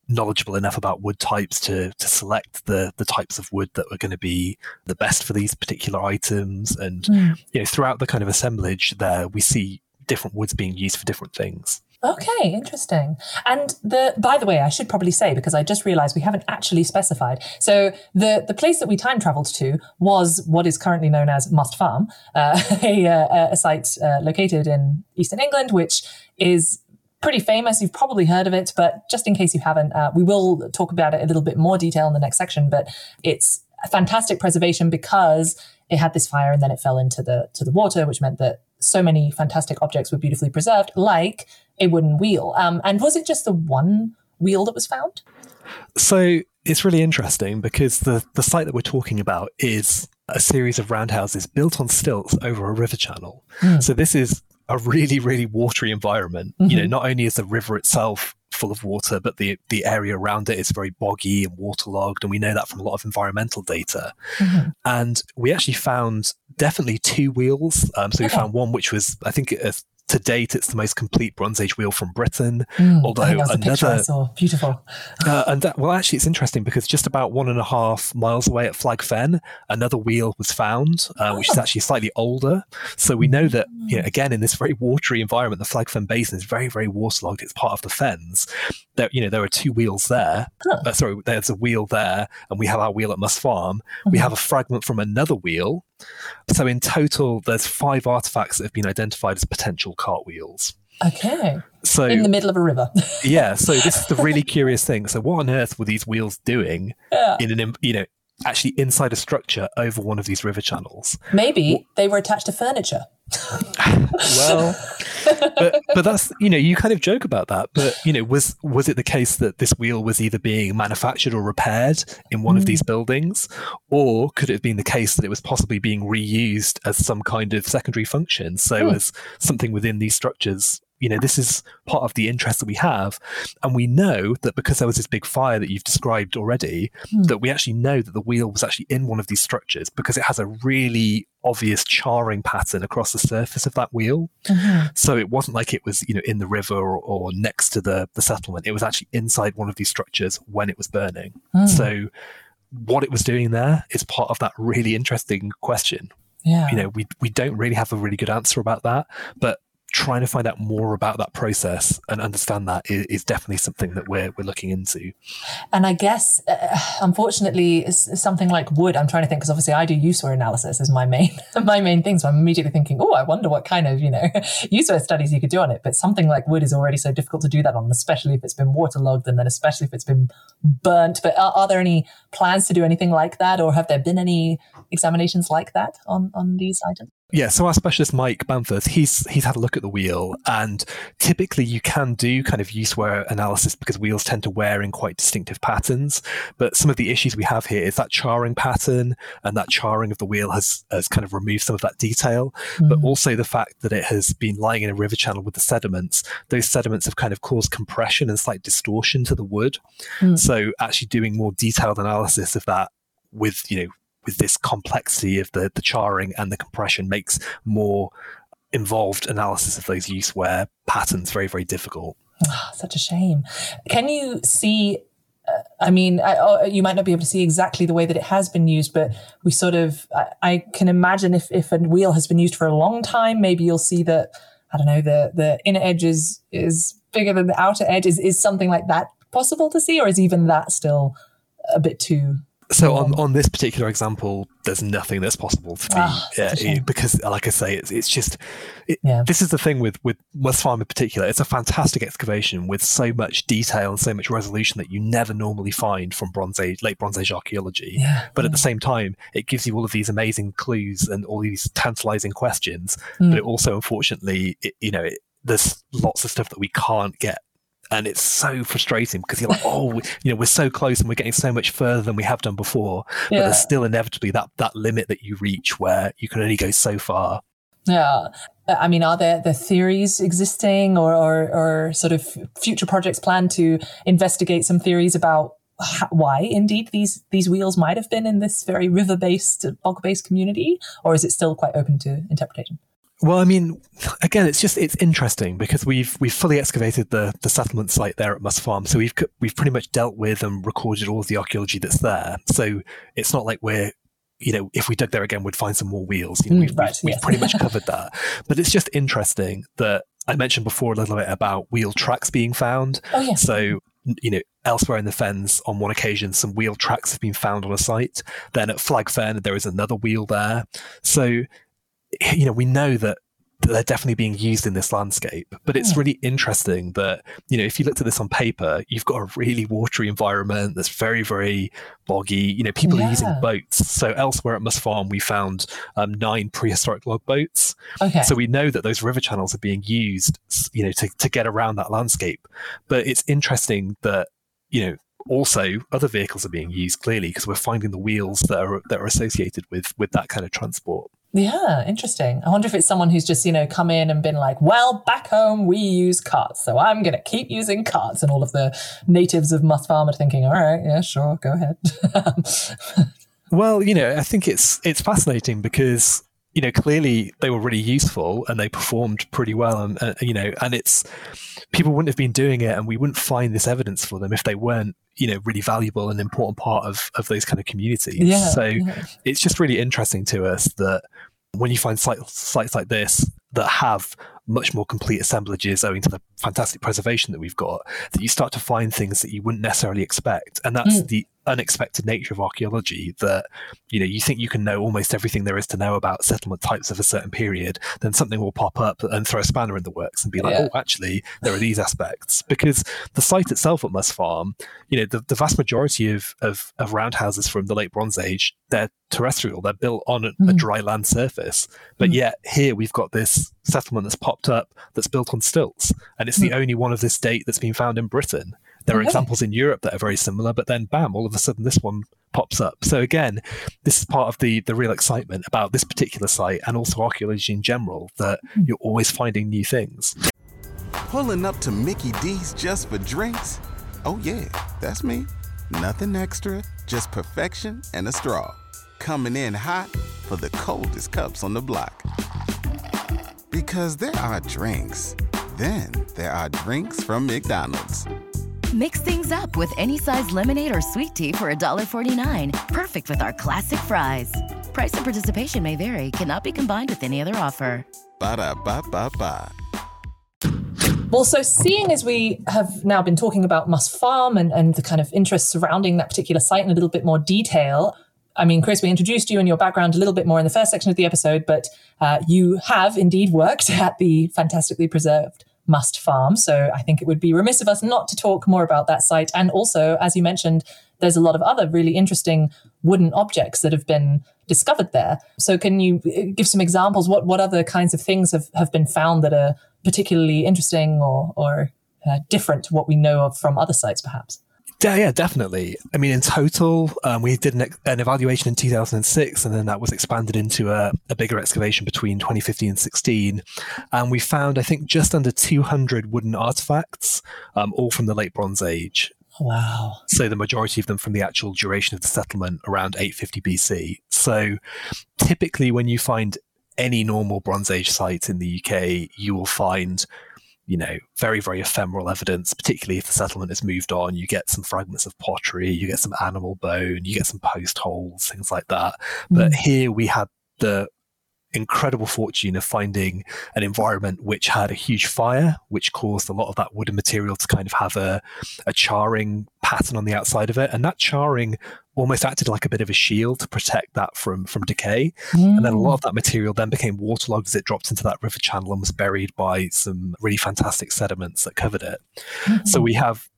knowledgeable enough about wood types to to select the the types of wood that were going to be the best for these particular items. And mm. you know, throughout the kind of assemblage there, we see different woods being used for different things. Okay, interesting. And the by the way, I should probably say, because I just realized we haven't actually specified. So the the place that we time traveled to was what is currently known as Must Farm, uh, a, a, a site uh, located in Eastern England, which is pretty famous. You've probably heard of it, but just in case you haven't, uh, we will talk about it a little bit more detail in the next section. But it's a fantastic preservation because it had this fire and then it fell into the to the water, which meant that so many fantastic objects were beautifully preserved, like a wooden wheel. Um, and was it just the one wheel that was found? So it's really interesting because the the site that we're talking about is a series of roundhouses built on stilts over a river channel. Mm. So this is a really, really watery environment. Mm-hmm. You know, not only is the river itself full of water, but the the area around it is very boggy and waterlogged, and we know that from a lot of environmental data. Mm-hmm. And we actually found definitely two wheels. Um, so we okay. found one which was, I think, a, to date, it's the most complete Bronze Age wheel from Britain. Mm, although I think another I saw. Beautiful. Uh, and that, well, actually, it's interesting because just about one and a half miles away at Flag Fen, another wheel was found, uh, which oh. is actually slightly older. So we know that, you know, again, in this very watery environment, the Flag Fen Basin is very, very waterlogged. It's part of the Fens. There, you know, there are two wheels there. Huh. Uh, sorry, there's a wheel there, and we have our wheel at Must Farm. Mm-hmm. We have a fragment from another wheel. So in total, there's five artifacts that have been identified as potential cartwheels. Okay. So in the middle of a river. yeah. So this is the really curious thing. So what on earth were these wheels doing yeah. in an, you know, actually inside a structure over one of these river channels. Maybe they were attached to furniture. Well, but, but that's, you know, you kind of joke about that, but, you know, was was it the case that this wheel was either being manufactured or repaired in one mm. of these buildings, or could it have been the case that it was possibly being reused as some kind of secondary function? So mm. as something within these structures. You know, this is part of the interest that we have. And we know that because there was this big fire that you've described already, mm. that we actually know that the wheel was actually in one of these structures because it has a really obvious charring pattern across the surface of that wheel. Mm-hmm. So it wasn't like it was, you know, in the river or, or next to the, the settlement. It was actually inside one of these structures when it was burning. Mm. So what it was doing there is part of that really interesting question. Yeah. You know, we we don't really have a really good answer about that, but trying to find out more about that process and understand that is, is definitely something that we're we're looking into. And I guess, uh, unfortunately, it's something like wood. I'm trying to think, because obviously I do useware analysis as my main my main thing. So I'm immediately thinking, oh, I wonder what kind of, you know, useware studies you could do on it. But something like wood is already so difficult to do that on, especially if it's been waterlogged and then especially if it's been burnt. But are, are there any plans to do anything like that, or have there been any examinations like that on, on these items? Yeah, so our specialist, Mike Bamforth, he's he's had a look at the wheel, and typically you can do kind of useware analysis because wheels tend to wear in quite distinctive patterns. But some of the issues we have here is that charring pattern, and that charring of the wheel has, has kind of removed some of that detail, mm. but also the fact that it has been lying in a river channel with the sediments. Those sediments have kind of caused compression and slight distortion to the wood. Mm. So actually doing more detailed analysis of that with, you know, with this complexity of the, the charring and the compression makes more involved analysis of those useware patterns very, very difficult. Oh, such a shame. Can you see, uh, I mean, I, oh, you might not be able to see exactly the way that it has been used, but we sort of, I, I can imagine if, if a wheel has been used for a long time, maybe you'll see that, I don't know, the, the inner edge is, is bigger than the outer edge. Is, is something like that possible to see, or is even that still a bit too... So on, on this particular example, there's nothing that's possible to oh, be yeah, because, like I say, it's it's just it, yeah. This is the thing with with Must Farm in particular. It's a fantastic excavation with so much detail and so much resolution that you never normally find from Bronze Age, late Bronze Age archaeology. Yeah, but yeah. At the same time, it gives you all of these amazing clues and all these tantalizing questions. Mm. But it also, unfortunately, it, you know, it, there's lots of stuff that we can't get. And it's so frustrating because you're like, oh, you know, we're so close and we're getting so much further than we have done before. But yeah. There's still inevitably that that limit that you reach where you can only go so far. Yeah. I mean, are there the theories existing or, or, or sort of future projects planned to investigate some theories about how, why indeed these, these wheels might have been in this very river-based, bog-based community? Or is it still quite open to interpretation? Well, I mean, again, it's just it's interesting because we've we've fully excavated the the settlement site there at Must Farm, so we've we've pretty much dealt with and recorded all of the archaeology that's there. So it's not like we're, you know, if we dug there again, we'd find some more wheels. You know, we've, right, we've, yes. we've pretty much covered that. But it's just interesting that I mentioned before a little bit about wheel tracks being found. Oh yeah. So, you know, elsewhere in the Fens, on one occasion, some wheel tracks have been found on a site. Then at Flag Fen, there is another wheel there. So, you know, we know that they're definitely being used in this landscape, but it's really interesting that, you know, if you looked at this on paper, you've got a really watery environment that's very, very boggy. You know, people yeah. are using boats. So elsewhere at Must Farm, we found um, nine prehistoric log boats. Okay. So we know that those river channels are being used, you know, to, to get around that landscape. But it's interesting that, you know, also other vehicles are being used clearly because we're finding the wheels that are, that are associated with, with that kind of transport. Yeah, interesting. I wonder if it's someone who's just, you know, come in and been like, well, back home we use carts, so I'm going to keep using carts. And all of the natives of Must Farm are thinking, all right, yeah, sure, go ahead. Well, you know, I think it's it's fascinating because, you know, clearly they were really useful and they performed pretty well. And, uh, you know, and it's people wouldn't have been doing it and we wouldn't find this evidence for them if they weren't, you know, really valuable and important part of, of those kind of communities. Yeah, so yeah. It's just really interesting to us that when you find sites, sites like this that have much more complete assemblages owing to the fantastic preservation that we've got, that you start to find things that you wouldn't necessarily expect. And that's mm. the unexpected nature of archaeology that, you know, you think you can know almost everything there is to know about settlement types of a certain period, then something will pop up and throw a spanner in the works and be like, yeah. oh, actually, there are these aspects. Because the site itself at Must Farm, you know, the, the vast majority of, of, of roundhouses from the late Bronze Age, they're terrestrial, they're built on a, mm. a dry land surface. But mm. yet here we've got this settlement that's popped up that's built on stilts. And it's mm. the only one of this date that's been found in Britain. There are okay. examples in Europe that are very similar, but then bam, all of a sudden this one pops up. So again, this is part of the the real excitement about this particular site and also archaeology in general, that you're always finding new things. Pulling up to Mickey D's just for drinks? Oh yeah, that's me. Nothing extra, just perfection and a straw. Coming in hot for the coldest cups on the block. Because there are drinks. Then there are drinks from McDonald's. Mix things up with any size lemonade or sweet tea for one dollar and forty-nine cents. Perfect with our classic fries. Price and participation may vary. Cannot be combined with any other offer. Ba-da-ba-ba-ba. Well, so seeing as we have now been talking about Must Farm and, and the kind of interests surrounding that particular site in a little bit more detail, I mean, Chris, we introduced you and your background a little bit more in the first section of the episode, but uh, you have indeed worked at the fantastically preserved Must Farm. So I think it would be remiss of us not to talk more about that site. And also, as you mentioned, there's a lot of other really interesting wooden objects that have been discovered there. So can you give some examples? What what other kinds of things have, have been found that are particularly interesting or, or uh, different to what we know of from other sites, perhaps? Yeah, yeah, definitely. I mean, in total, um, we did an, an evaluation in two thousand six, and then that was expanded into a, a bigger excavation between twenty fifteen and sixteen. And we found, I think, just under two hundred wooden artifacts, um, all from the late Bronze Age. Wow. So the majority of them from the actual duration of the settlement around eight fifty B C. So typically when you find any normal Bronze Age site in the U K, you will find, you know, very, very ephemeral evidence, particularly if the settlement has moved on. You get some fragments of pottery, you get some animal bone, you get some post holes, things like that. Mm. But here we had the incredible fortune of finding an environment which had a huge fire, which caused a lot of that wooden material to kind of have a, a charring pattern on the outside of it. And that charring almost acted like a bit of a shield to protect that from, from decay. Mm. And then a lot of that material then became waterlogged as it dropped into that river channel and was buried by some really fantastic sediments that covered it. Mm-hmm. So we have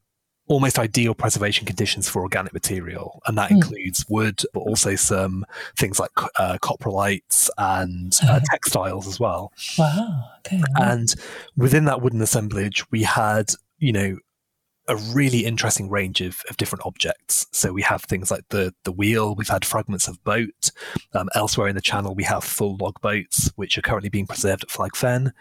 almost ideal preservation conditions for organic material, and that mm. includes wood, but also some things like uh, coprolites and uh, textiles as well. Wow. Okay. And within that wooden assemblage, we had, you know, a really interesting range of, of different objects. So we have things like the the wheel, we've had fragments of boat. Um, elsewhere in the channel, we have full log boats, which are currently being preserved at Flag Fen.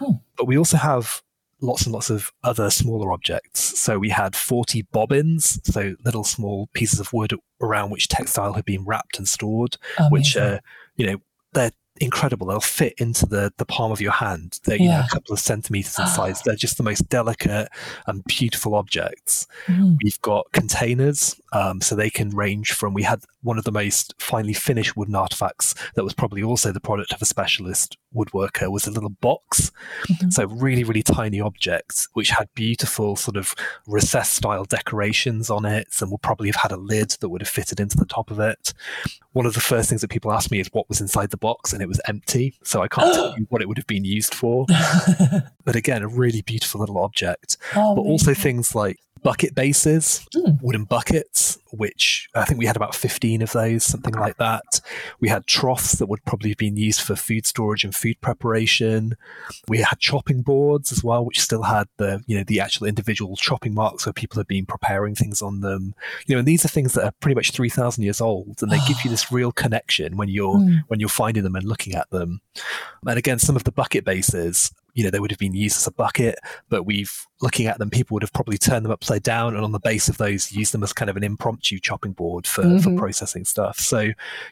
Oh. But we also have lots and lots of other smaller objects. So we had forty bobbins, so little small pieces of wood around which textile had been wrapped and stored, Amazing. which are, you know, they're incredible. They'll fit into the the palm of your hand. They're, you yeah. know, a couple of centimeters in size. They're just the most delicate and beautiful objects. Mm. We've got containers, um, so they can range from, we had one of the most finely finished wooden artifacts that was probably also the product of a specialist woodworker, was a little box. Mm-hmm. So really, really tiny objects, which had beautiful sort of recessed style decorations on it, and would probably have had a lid that would have fitted into the top of it. One of the first things that people asked me is what was inside the box, and it was empty, so I can't tell you what it would have been used for. But again, a really beautiful little object. Oh, but man. Also things like bucket bases, mm. wooden buckets, which I think we had about fifteen of those, something like that. We had troughs that would probably have been used for food storage and food preparation. We had chopping boards as well, which still had the, you know, the actual individual chopping marks where people had been preparing things on them. You know, and these are things that are pretty much three thousand years old, and they give you this real connection when you're mm. when you're finding them and looking at them. And again, some of the bucket bases, you know, they would have been used as a bucket, but we've, looking at them, people would have probably turned them upside down, and on the base of those, used them as kind of an impromptu chopping board for, mm-hmm. for processing stuff. So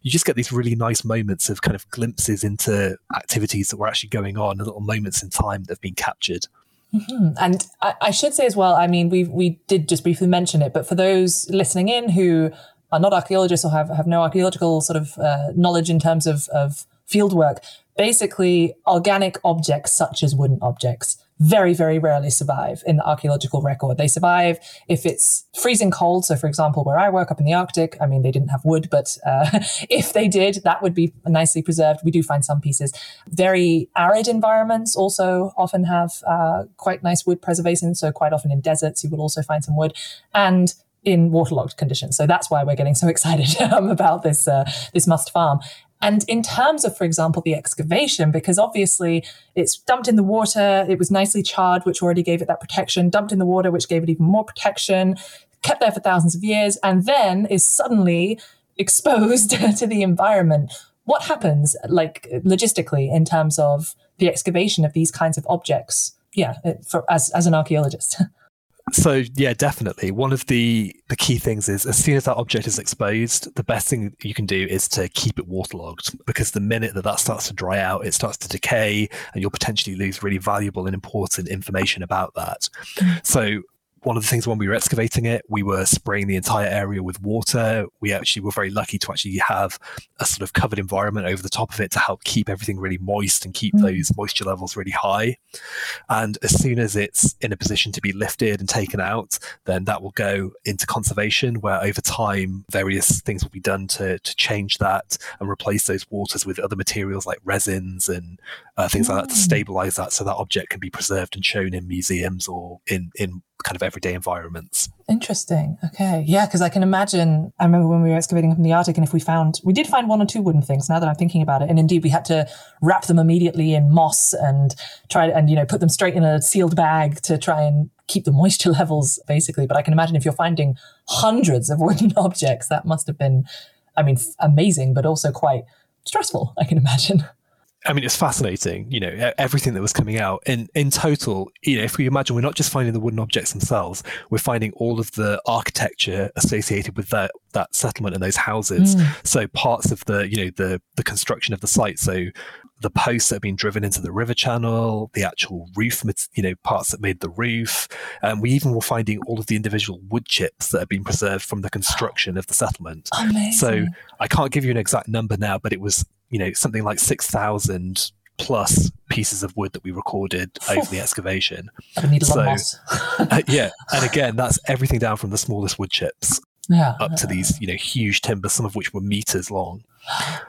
you just get these really nice moments of kind of glimpses into activities that were actually going on, and little moments in time that have been captured. Mm-hmm. And I, I should say as well, I mean, we we did just briefly mention it, but for those listening in who are not archaeologists or have, have no archaeological sort of uh, knowledge in terms of, of field work, basically, organic objects such as wooden objects very, very rarely survive in the archaeological record. They survive if it's freezing cold. So, for example, where I work up in the Arctic, I mean, they didn't have wood, but uh, if they did, that would be nicely preserved. We do find some pieces. Very arid environments also often have uh, quite nice wood preservation. So quite often in deserts, you will also find some wood. And in waterlogged conditions. So that's why we're getting so excited um, about this uh, this Must Farm. And in terms of, for example, the excavation, because obviously it's dumped in the water, it was nicely charred, which already gave it that protection, dumped in the water, which gave it even more protection, kept there for thousands of years, and then is suddenly exposed to the environment. What happens, like, logistically, in terms of the excavation of these kinds of objects? Yeah, for, as as an archaeologist. So, yeah, definitely. One of the, the key things is, as soon as that object is exposed, the best thing you can do is to keep it waterlogged, because the minute that that starts to dry out, it starts to decay and you'll potentially lose really valuable and important information about that. So one of the things when we were excavating it, we were spraying the entire area with water. We actually were very lucky to actually have a sort of covered environment over the top of it to help keep everything really moist and keep mm. those moisture levels really high. And as soon as it's in a position to be lifted and taken out, then that will go into conservation, where over time, various things will be done to, to change that and replace those waters with other materials like resins and uh, things mm. like that to stabilize that, so that object can be preserved and shown in museums or in, in kind of everyday environments. Interesting. Okay. Yeah, because I can imagine, I remember when we were excavating up in the Arctic, and if we found, we did find one or two wooden things, now that I'm thinking about it. And indeed, we had to wrap them immediately in moss and try and, you know, put them straight in a sealed bag to try and keep the moisture levels, basically. But I can imagine if you're finding hundreds of wooden objects, that must have been, I mean, amazing, but also quite stressful, I can imagine. I mean, it's fascinating, you know, everything that was coming out. And in total, you know, if we imagine we're not just finding the wooden objects themselves, we're finding all of the architecture associated with that that settlement and those houses. Mm. So parts of the, you know, the the construction of the site. So the posts that have been driven into the river channel, the actual roof, you know, parts that made the roof. And um, we even were finding all of the individual wood chips that have been preserved from the construction of the settlement. Amazing. So I can't give you an exact number now, but it was, you know, something like six thousand plus pieces of wood that we recorded over the excavation. I need a lot of moss. uh, yeah. And again, that's everything down from the smallest wood chips yeah, up yeah. to these, you know, huge timbers, some of which were meters long.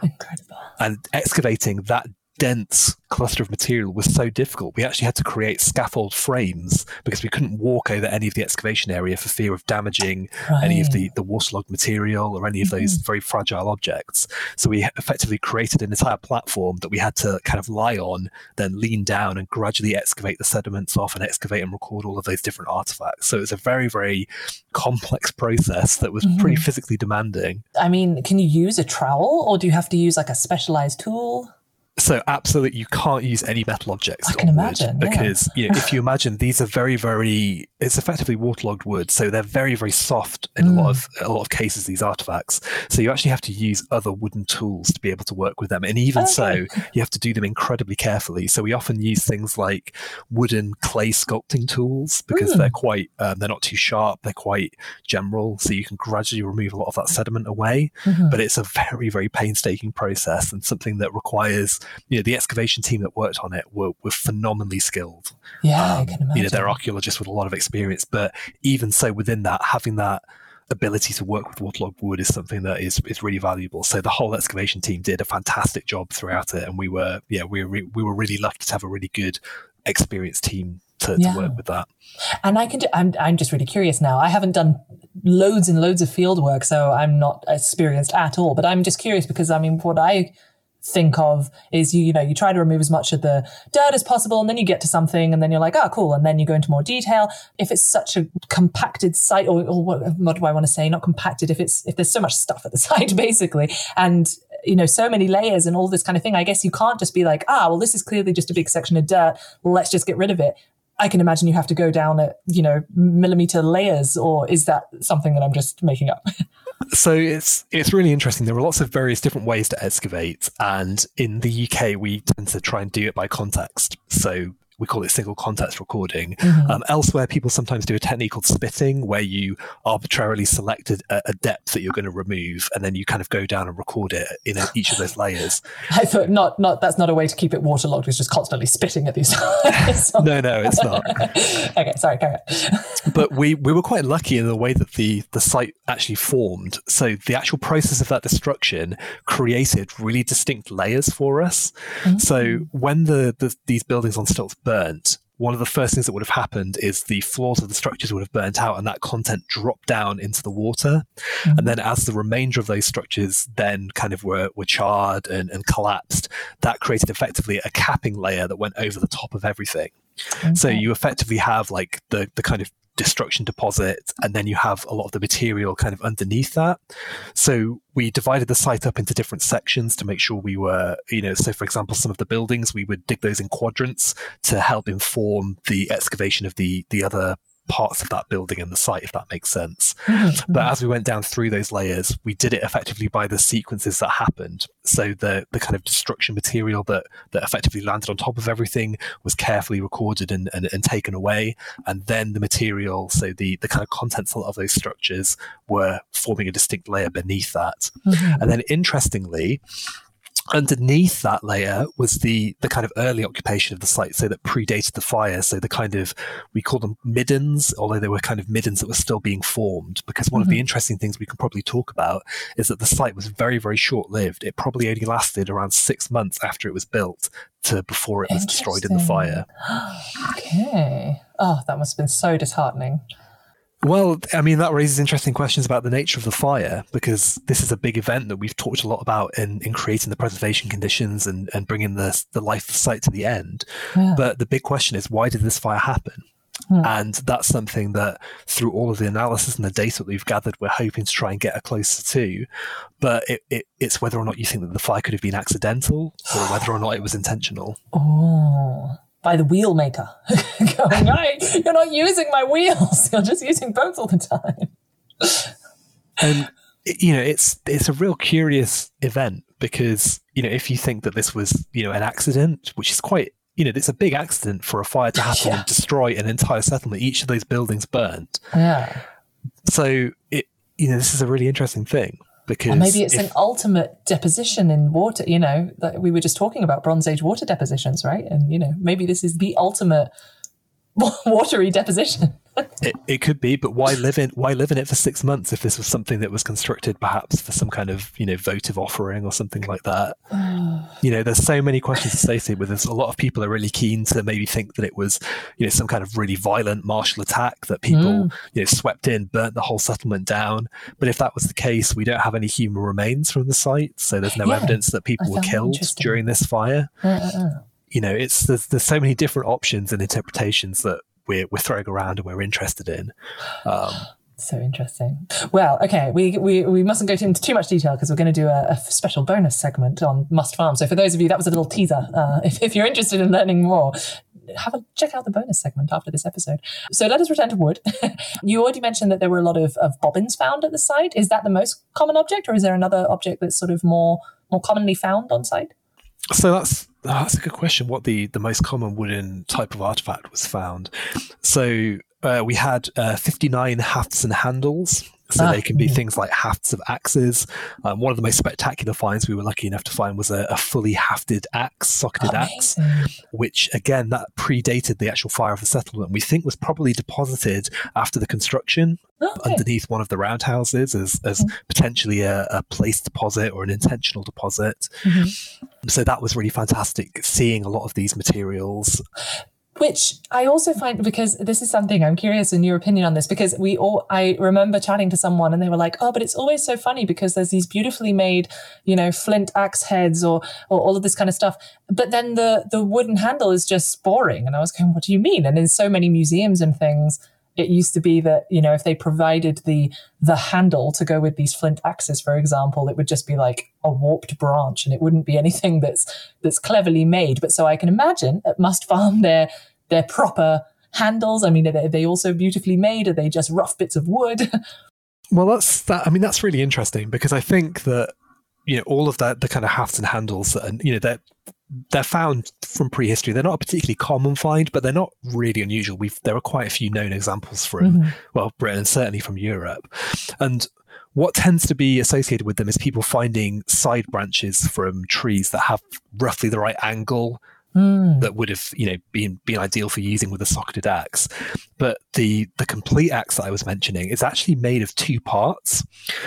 Incredible. And excavating that dense cluster of material was so difficult. We actually had to create scaffold frames because we couldn't walk over any of the excavation area for fear of damaging right. any of the, the waterlogged material or any of mm-hmm. those very fragile objects. So we effectively created an entire platform that we had to kind of lie on, then lean down and gradually excavate the sediments off and excavate and record all of those different artifacts. So it was a very, very complex process that was mm-hmm. pretty physically demanding. I mean, can you use a trowel, or do you have to use like a specialized tool? So absolutely, you can't use any metal objects. I can imagine. Because yeah. you know, if you imagine, these are very, very, it's effectively waterlogged wood. So they're very, very soft in mm. a lot of a lot of cases, these artifacts. So you actually have to use other wooden tools to be able to work with them. And even okay. so, you have to do them incredibly carefully. So we often use things like wooden clay sculpting tools, because mm. they're quite, um, they're not too sharp, they're quite general. So you can gradually remove a lot of that sediment away. Mm-hmm. But it's a very, very painstaking process, and something that requires, you know, the excavation team that worked on it were, were phenomenally skilled. Yeah, um, I can imagine. You know, they're archaeologists with a lot of experience, but even so, within that, having that ability to work with waterlogged wood is something that is is really valuable. So the whole excavation team did a fantastic job throughout it, and we were, yeah, we were, re- we were really lucky to have a really good, experienced team to, yeah. to work with that. And I can, do, I'm, I'm just really curious now. I haven't done loads and loads of field work, so I'm not experienced at all. But I'm just curious because, I mean, what I think of is you you know you try to remove as much of the dirt as possible, and then you get to something and then you're like, oh cool, and then you go into more detail. If it's such a compacted site, or, or what, what do I want to say, not compacted, if it's if there's so much stuff at the site basically, and you know so many layers and all this kind of thing, I guess you can't just be like, ah well this is clearly just a big section of dirt, let's just get rid of it. I can imagine you have to go down at, you know, millimeter layers, or is that something that I'm just making up? So it's it's really interesting. There are lots of various different ways to excavate. And in the U K, we tend to try and do it by context. So we call it single context recording. Mm-hmm. Um, elsewhere, people sometimes do a technique called spitting, where you arbitrarily select a, a depth that you're going to remove, and then you kind of go down and record it in a, each of those layers. I thought not, not that's not a way to keep it waterlogged. It's just constantly spitting at these. no, no, it's not. Okay, sorry, carry on. But we we were quite lucky in the way that the the site actually formed. So the actual process of that destruction created really distinct layers for us. Mm-hmm. So when the, the these buildings on stilts burnt, one of the first things that would have happened is the floors of the structures would have burnt out, and that content dropped down into the water. Mm-hmm. And then as the remainder of those structures then kind of were, were charred and, and collapsed, that created effectively a capping layer that went over the top of everything. Okay. So you effectively have like the, the kind of destruction deposit, and then you have a lot of the material kind of underneath that. So we divided the site up into different sections to make sure we were, you know, so for example, some of the buildings, we would dig those in quadrants to help inform the excavation of the the other parts of that building and the site, if that makes sense. Mm-hmm. But as we went down through those layers, we did it effectively by the sequences that happened. So the the kind of destruction material that that effectively landed on top of everything was carefully recorded and, and, and taken away. And then the material, so the, the kind of contents of those structures were forming a distinct layer beneath that. Mm-hmm. And then interestingly, underneath that layer was the the kind of early occupation of the site, so that predated the fire. So the kind of, we call them middens, although they were kind of middens that were still being formed, because one mm-hmm. of the interesting things we can probably talk about is that the site was very, very short-lived. It probably only lasted around six months after it was built to before it was destroyed in the fire. Okay. Oh, that must have been so disheartening. Well, I mean, that raises interesting questions about the nature of the fire, because this is a big event that we've talked a lot about in, in creating the preservation conditions and, and bringing the, the life of the site to the end. Yeah. But the big question is, why did this fire happen? Hmm. And that's something that through all of the analysis and the data that we've gathered, we're hoping to try and get a closer to. But it, it, it's whether or not you think that the fire could have been accidental or whether or not it was intentional. Oh. By the wheel maker. Going, right, you're not using my wheels. You're just using boats all the time. And, you know, it's it's a real curious event because, you know, if you think that this was, you know, an accident, which is quite, you know, it's a big accident for a fire to happen yeah. and destroy an entire settlement. Each of those buildings burned. Yeah. So, it you know, this is a really interesting thing. Because and maybe it's if, an ultimate deposition in water, you know, that we were just talking about Bronze Age water depositions, right? And, you know, maybe this is the ultimate watery deposition. it, it could be, but why live in why live in it for six months if this was something that was constructed perhaps for some kind of, you know, votive offering or something like that? You know, there's so many questions associated with this. A lot of people are really keen to maybe think that it was, you know, some kind of really violent martial attack that people, mm. you know, swept in, burnt the whole settlement down. But if that was the case, we don't have any human remains from the site, so there's no yeah, evidence that people were killed during this fire. Uh, uh, uh. You know, it's there's, there's so many different options and interpretations that we're we're throwing around and we're interested in. Um, so interesting. Well, okay, we we, we mustn't go into too much detail because we're going to do a, a special bonus segment on Must Farm. So for those of you, that was a little teaser. Uh, if, if you're interested in learning more, have a check out the bonus segment after this episode. So let us return to wood. You already mentioned that there were a lot of, of bobbins found at the site. Is that the most common object, or is there another object that's sort of more more commonly found on site? So that's oh, that's a good question. What the, the most common wooden type of artifact was found? So uh, we had uh, fifty-nine hafts and handles. So ah, they can be mm. things like hafts of axes. Um, one of the most spectacular finds we were lucky enough to find was a, a fully hafted axe, socketed Amazing. axe, which again, that predated the actual fire of the settlement. We think was probably deposited after the construction okay. underneath one of the roundhouses as, as mm. potentially a, a place deposit or an intentional deposit. Mm-hmm. So that was really fantastic, seeing a lot of these materials. Which I also find, because this is something I'm curious in your opinion on this, because we all, I remember chatting to someone and they were like, oh, but it's always so funny because there's these beautifully made, you know, flint axe heads or, or all of this kind of stuff. But then the, the wooden handle is just boring. And I was going, what do you mean? And in so many museums and things, it used to be that, you know, if they provided the, the handle to go with these flint axes, for example, it would just be like a warped branch and it wouldn't be anything that's, that's cleverly made. But so I can imagine at Must Farm their, their proper handles. I mean, are they, are they also beautifully made? Are they just rough bits of wood? Well, that's, that, I mean, that's really interesting because I think that, you know, all of that, the kind of hafts and handles, and, you know, that they're found from prehistory. They're not a particularly common find, but they're not really unusual. We've there are quite a few known examples from mm-hmm. well, Britain, certainly from Europe. And what tends to be associated with them is people finding side branches from trees that have roughly the right angle mm. that would have, you know, been been ideal for using with a socketed axe. But the the complete axe that I was mentioning is actually made of two parts.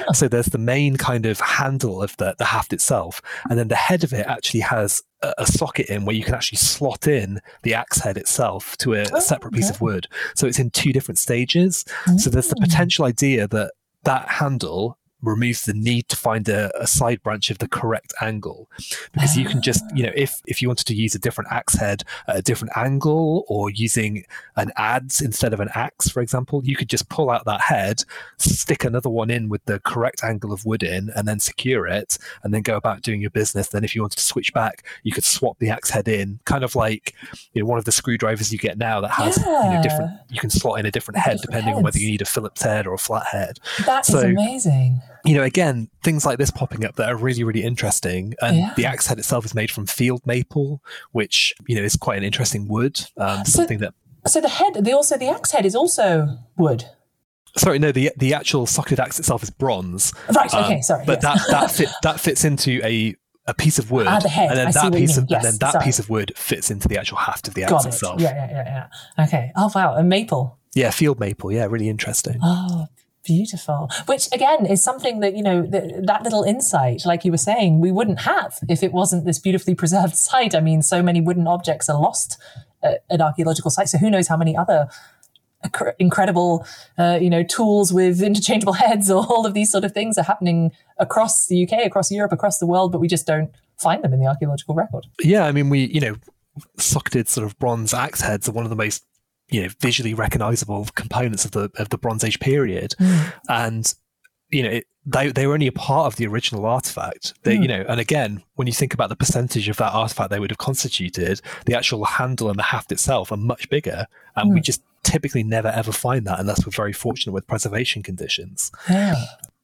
Oh. So there's the main kind of handle of the, the haft itself, and then the head of it actually has a, a socket in where you can actually slot in the axe head itself to a, oh, a separate piece okay. of wood. So it's in two different stages. Mm. So there's the potential idea that that handle removes the need to find a, a side branch of the correct angle, because you can just, you know, if if you wanted to use a different axe head at a different angle, or using an adze instead of an axe, for example, you could just pull out that head, stick another one in with the correct angle of wood in, and then secure it, and then go about doing your business. Then if you wanted to switch back, you could swap the axe head in, kind of like, you know, one of the screwdrivers you get now that has yeah. you know, different, you can slot in a different head depending heads. on whether you need a Phillips head or a flat head. That so, is amazing. You know, again, things like this popping up that are really, really interesting. And yeah. the axe head itself is made from field maple, which, you know, is quite an interesting wood. Um, so, something that. So the head, the also the axe head is also wood. Sorry, no, the the actual socketed axe itself is bronze. Right. Um, okay. Sorry. But yes. that that fit, that fits into a. a piece of wood, ah, the head. and then I that, piece of, yes, and then that piece of wood fits into the actual haft of the axe it. itself. Yeah, yeah, yeah, yeah. Okay. Oh, wow. And maple. Yeah, field maple. Yeah, really interesting. Oh, beautiful. Which, again, is something that, you know, that, that little insight, like you were saying, we wouldn't have if it wasn't this beautifully preserved site. I mean, so many wooden objects are lost at, at archaeological sites, so who knows how many other incredible, uh, you know, tools with interchangeable heads, or all of these sort of things are happening across the U K, across Europe, across the world, but we just don't find them in the archaeological record. Yeah, I mean, we, you know, socketed sort of bronze axe heads are one of the most, you know, visually recognizable components of the of the Bronze Age period. Mm. And, you know, it, they they were only a part of the original artifact. They, mm. you know, and again, when you think about the percentage of that artifact they would have constituted, the actual handle and the haft itself are much bigger. And mm. we just typically never ever find that unless we're very fortunate with preservation conditions. Yeah.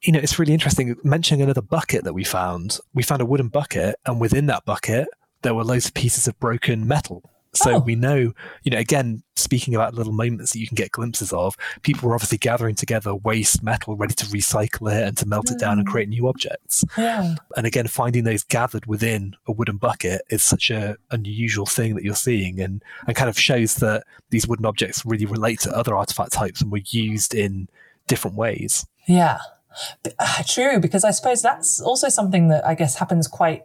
You know, it's really interesting. Mentioning another bucket that we found, we found a wooden bucket, and within that bucket, there were loads of pieces of broken metal. So oh. we know, you know, again, speaking about little moments that you can get glimpses of, people were obviously gathering together waste metal, ready to recycle it and to melt mm. it down and create new objects. Yeah. And again, finding those gathered within a wooden bucket is such an unusual thing that you're seeing, and, and kind of shows that these wooden objects really relate to other artifact types and were used in different ways. Yeah, but, uh, true, because I suppose that's also something that I guess happens quite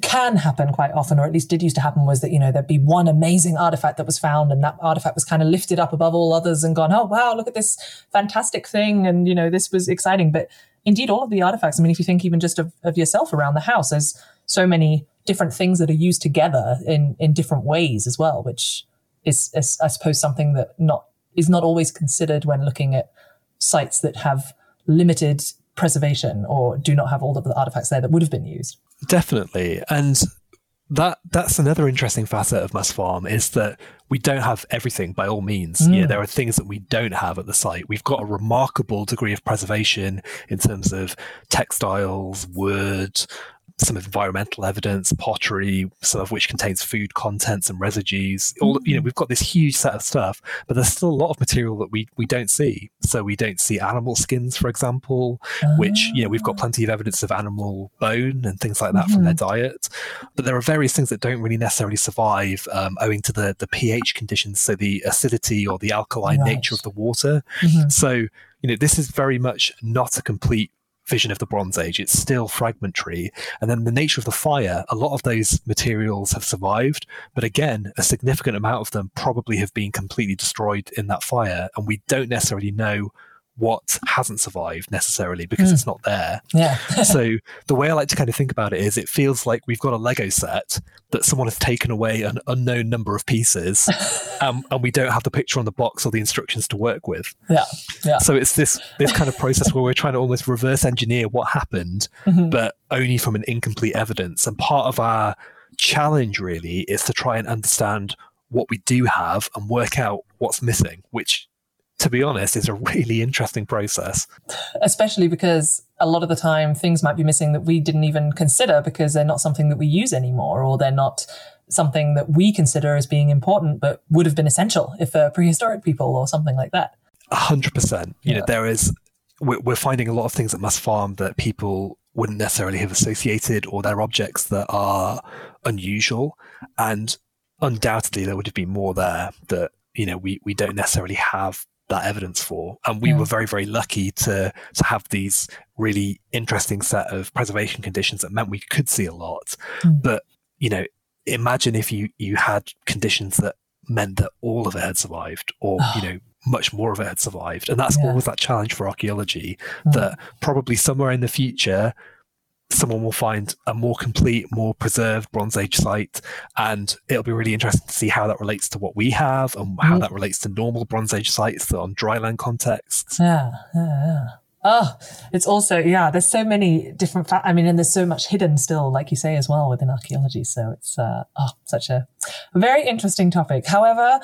can happen quite often, or at least did used to happen, was that, you know, there'd be one amazing artifact that was found, and that artifact was kind of lifted up above all others and gone, oh, wow, look at this fantastic thing. And, you know, this was exciting. But indeed, all of the artifacts, I mean, if you think even just of, of yourself around the house, there's so many different things that are used together in, in different ways as well, which is, is, I suppose, something that not is not always considered when looking at sites that have limited preservation or do not have all of the artifacts there that would have been used. Definitely. And that that's another interesting facet of Must Farm, is that we don't have everything by all means. Mm. Yeah, there are things that we don't have at the site. We've got a remarkable degree of preservation in terms of textiles, wood, some environmental evidence, pottery, some of which contains food contents and residues. All, you know, we've got this huge set of stuff, but there's still a lot of material that we we don't see. So we don't see animal skins, for example, oh. which, you know, we've got plenty of evidence of animal bone and things like that mm-hmm. from their diet. But there are various things that don't really necessarily survive um, owing to the, the pH conditions, so the acidity or the alkaline right. nature of the water. Mm-hmm. So, you know, this is very much not a complete vision of the Bronze Age. It's still fragmentary. And then the nature of the fire, a lot of those materials have survived, but again, a significant amount of them probably have been completely destroyed in that fire, and we don't necessarily know what hasn't survived necessarily, because mm. it's not there. Yeah. So the way I like to kind of think about it is, it feels like we've got a Lego set that someone has taken away an unknown number of pieces, um, and we don't have the picture on the box or the instructions to work with. Yeah. Yeah. So it's this this kind of process where we're trying to almost reverse engineer what happened, mm-hmm. but only from an incomplete evidence. And part of our challenge really is to try and understand what we do have and work out what's missing, which, to be honest, it's a really interesting process. Especially because a lot of the time things might be missing that we didn't even consider because they're not something that we use anymore, or they're not something that we consider as being important but would have been essential if they're prehistoric people or something like that. A hundred percent. You yeah. know, there is, we're finding a lot of things at Must Farm that people wouldn't necessarily have associated, or they're objects that are unusual. And undoubtedly there would have been more there that, you know, we, we don't necessarily have that evidence for. And we yeah. were very, very lucky to to have these really interesting set of preservation conditions that meant we could see a lot. Mm. But, you know, imagine if you, you had conditions that meant that all of it had survived, or, oh. you know, much more of it had survived. And that's yeah. always that challenge for archaeology, mm. that probably somewhere in the future, someone will find a more complete, more preserved Bronze Age site. And it'll be really interesting to see how that relates to what we have, and how mm. that relates to normal Bronze Age sites that are on dryland contexts. Yeah, yeah, yeah. Oh, it's also, yeah, there's so many different, fa- I mean, and there's so much hidden still, like you say, as well within archaeology. So it's uh, oh, such a very interesting topic. However,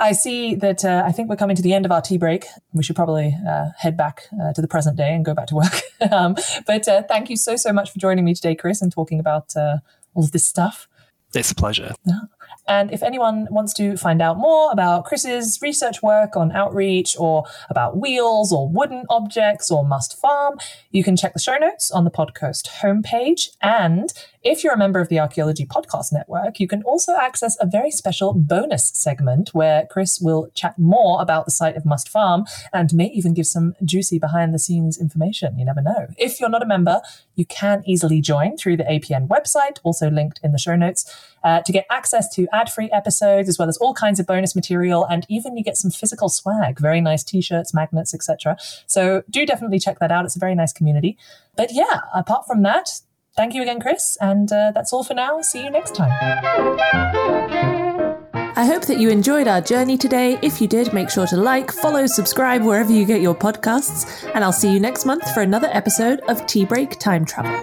I see that uh, I think we're coming to the end of our tea break. We should probably uh, head back uh, to the present day and go back to work. um, but uh, thank you so, so much for joining me today, Chris, and talking about uh, all of this stuff. It's a pleasure. Yeah. And if anyone wants to find out more about Chris's research work on outreach, or about wheels or wooden objects or Must Farm, you can check the show notes on the podcast homepage. And if you're a member of the Archaeology Podcast Network, you can also access a very special bonus segment where Chris will chat more about the site of Must Farm and may even give some juicy behind-the-scenes information. You never know. If you're not a member, you can easily join through the A P N website, also linked in the show notes, uh, to get access to ad-free episodes, as well as all kinds of bonus material, and even you get some physical swag, very nice t-shirts, magnets, et cetera. So do definitely check that out. It's a very nice community. But yeah, apart from that, thank you again, Chris, and uh, that's all for now. See you next time. I hope that you enjoyed our journey today. If you did, make sure to like, follow, subscribe wherever you get your podcasts, and I'll see you next month for another episode of Tea Break Time Travel.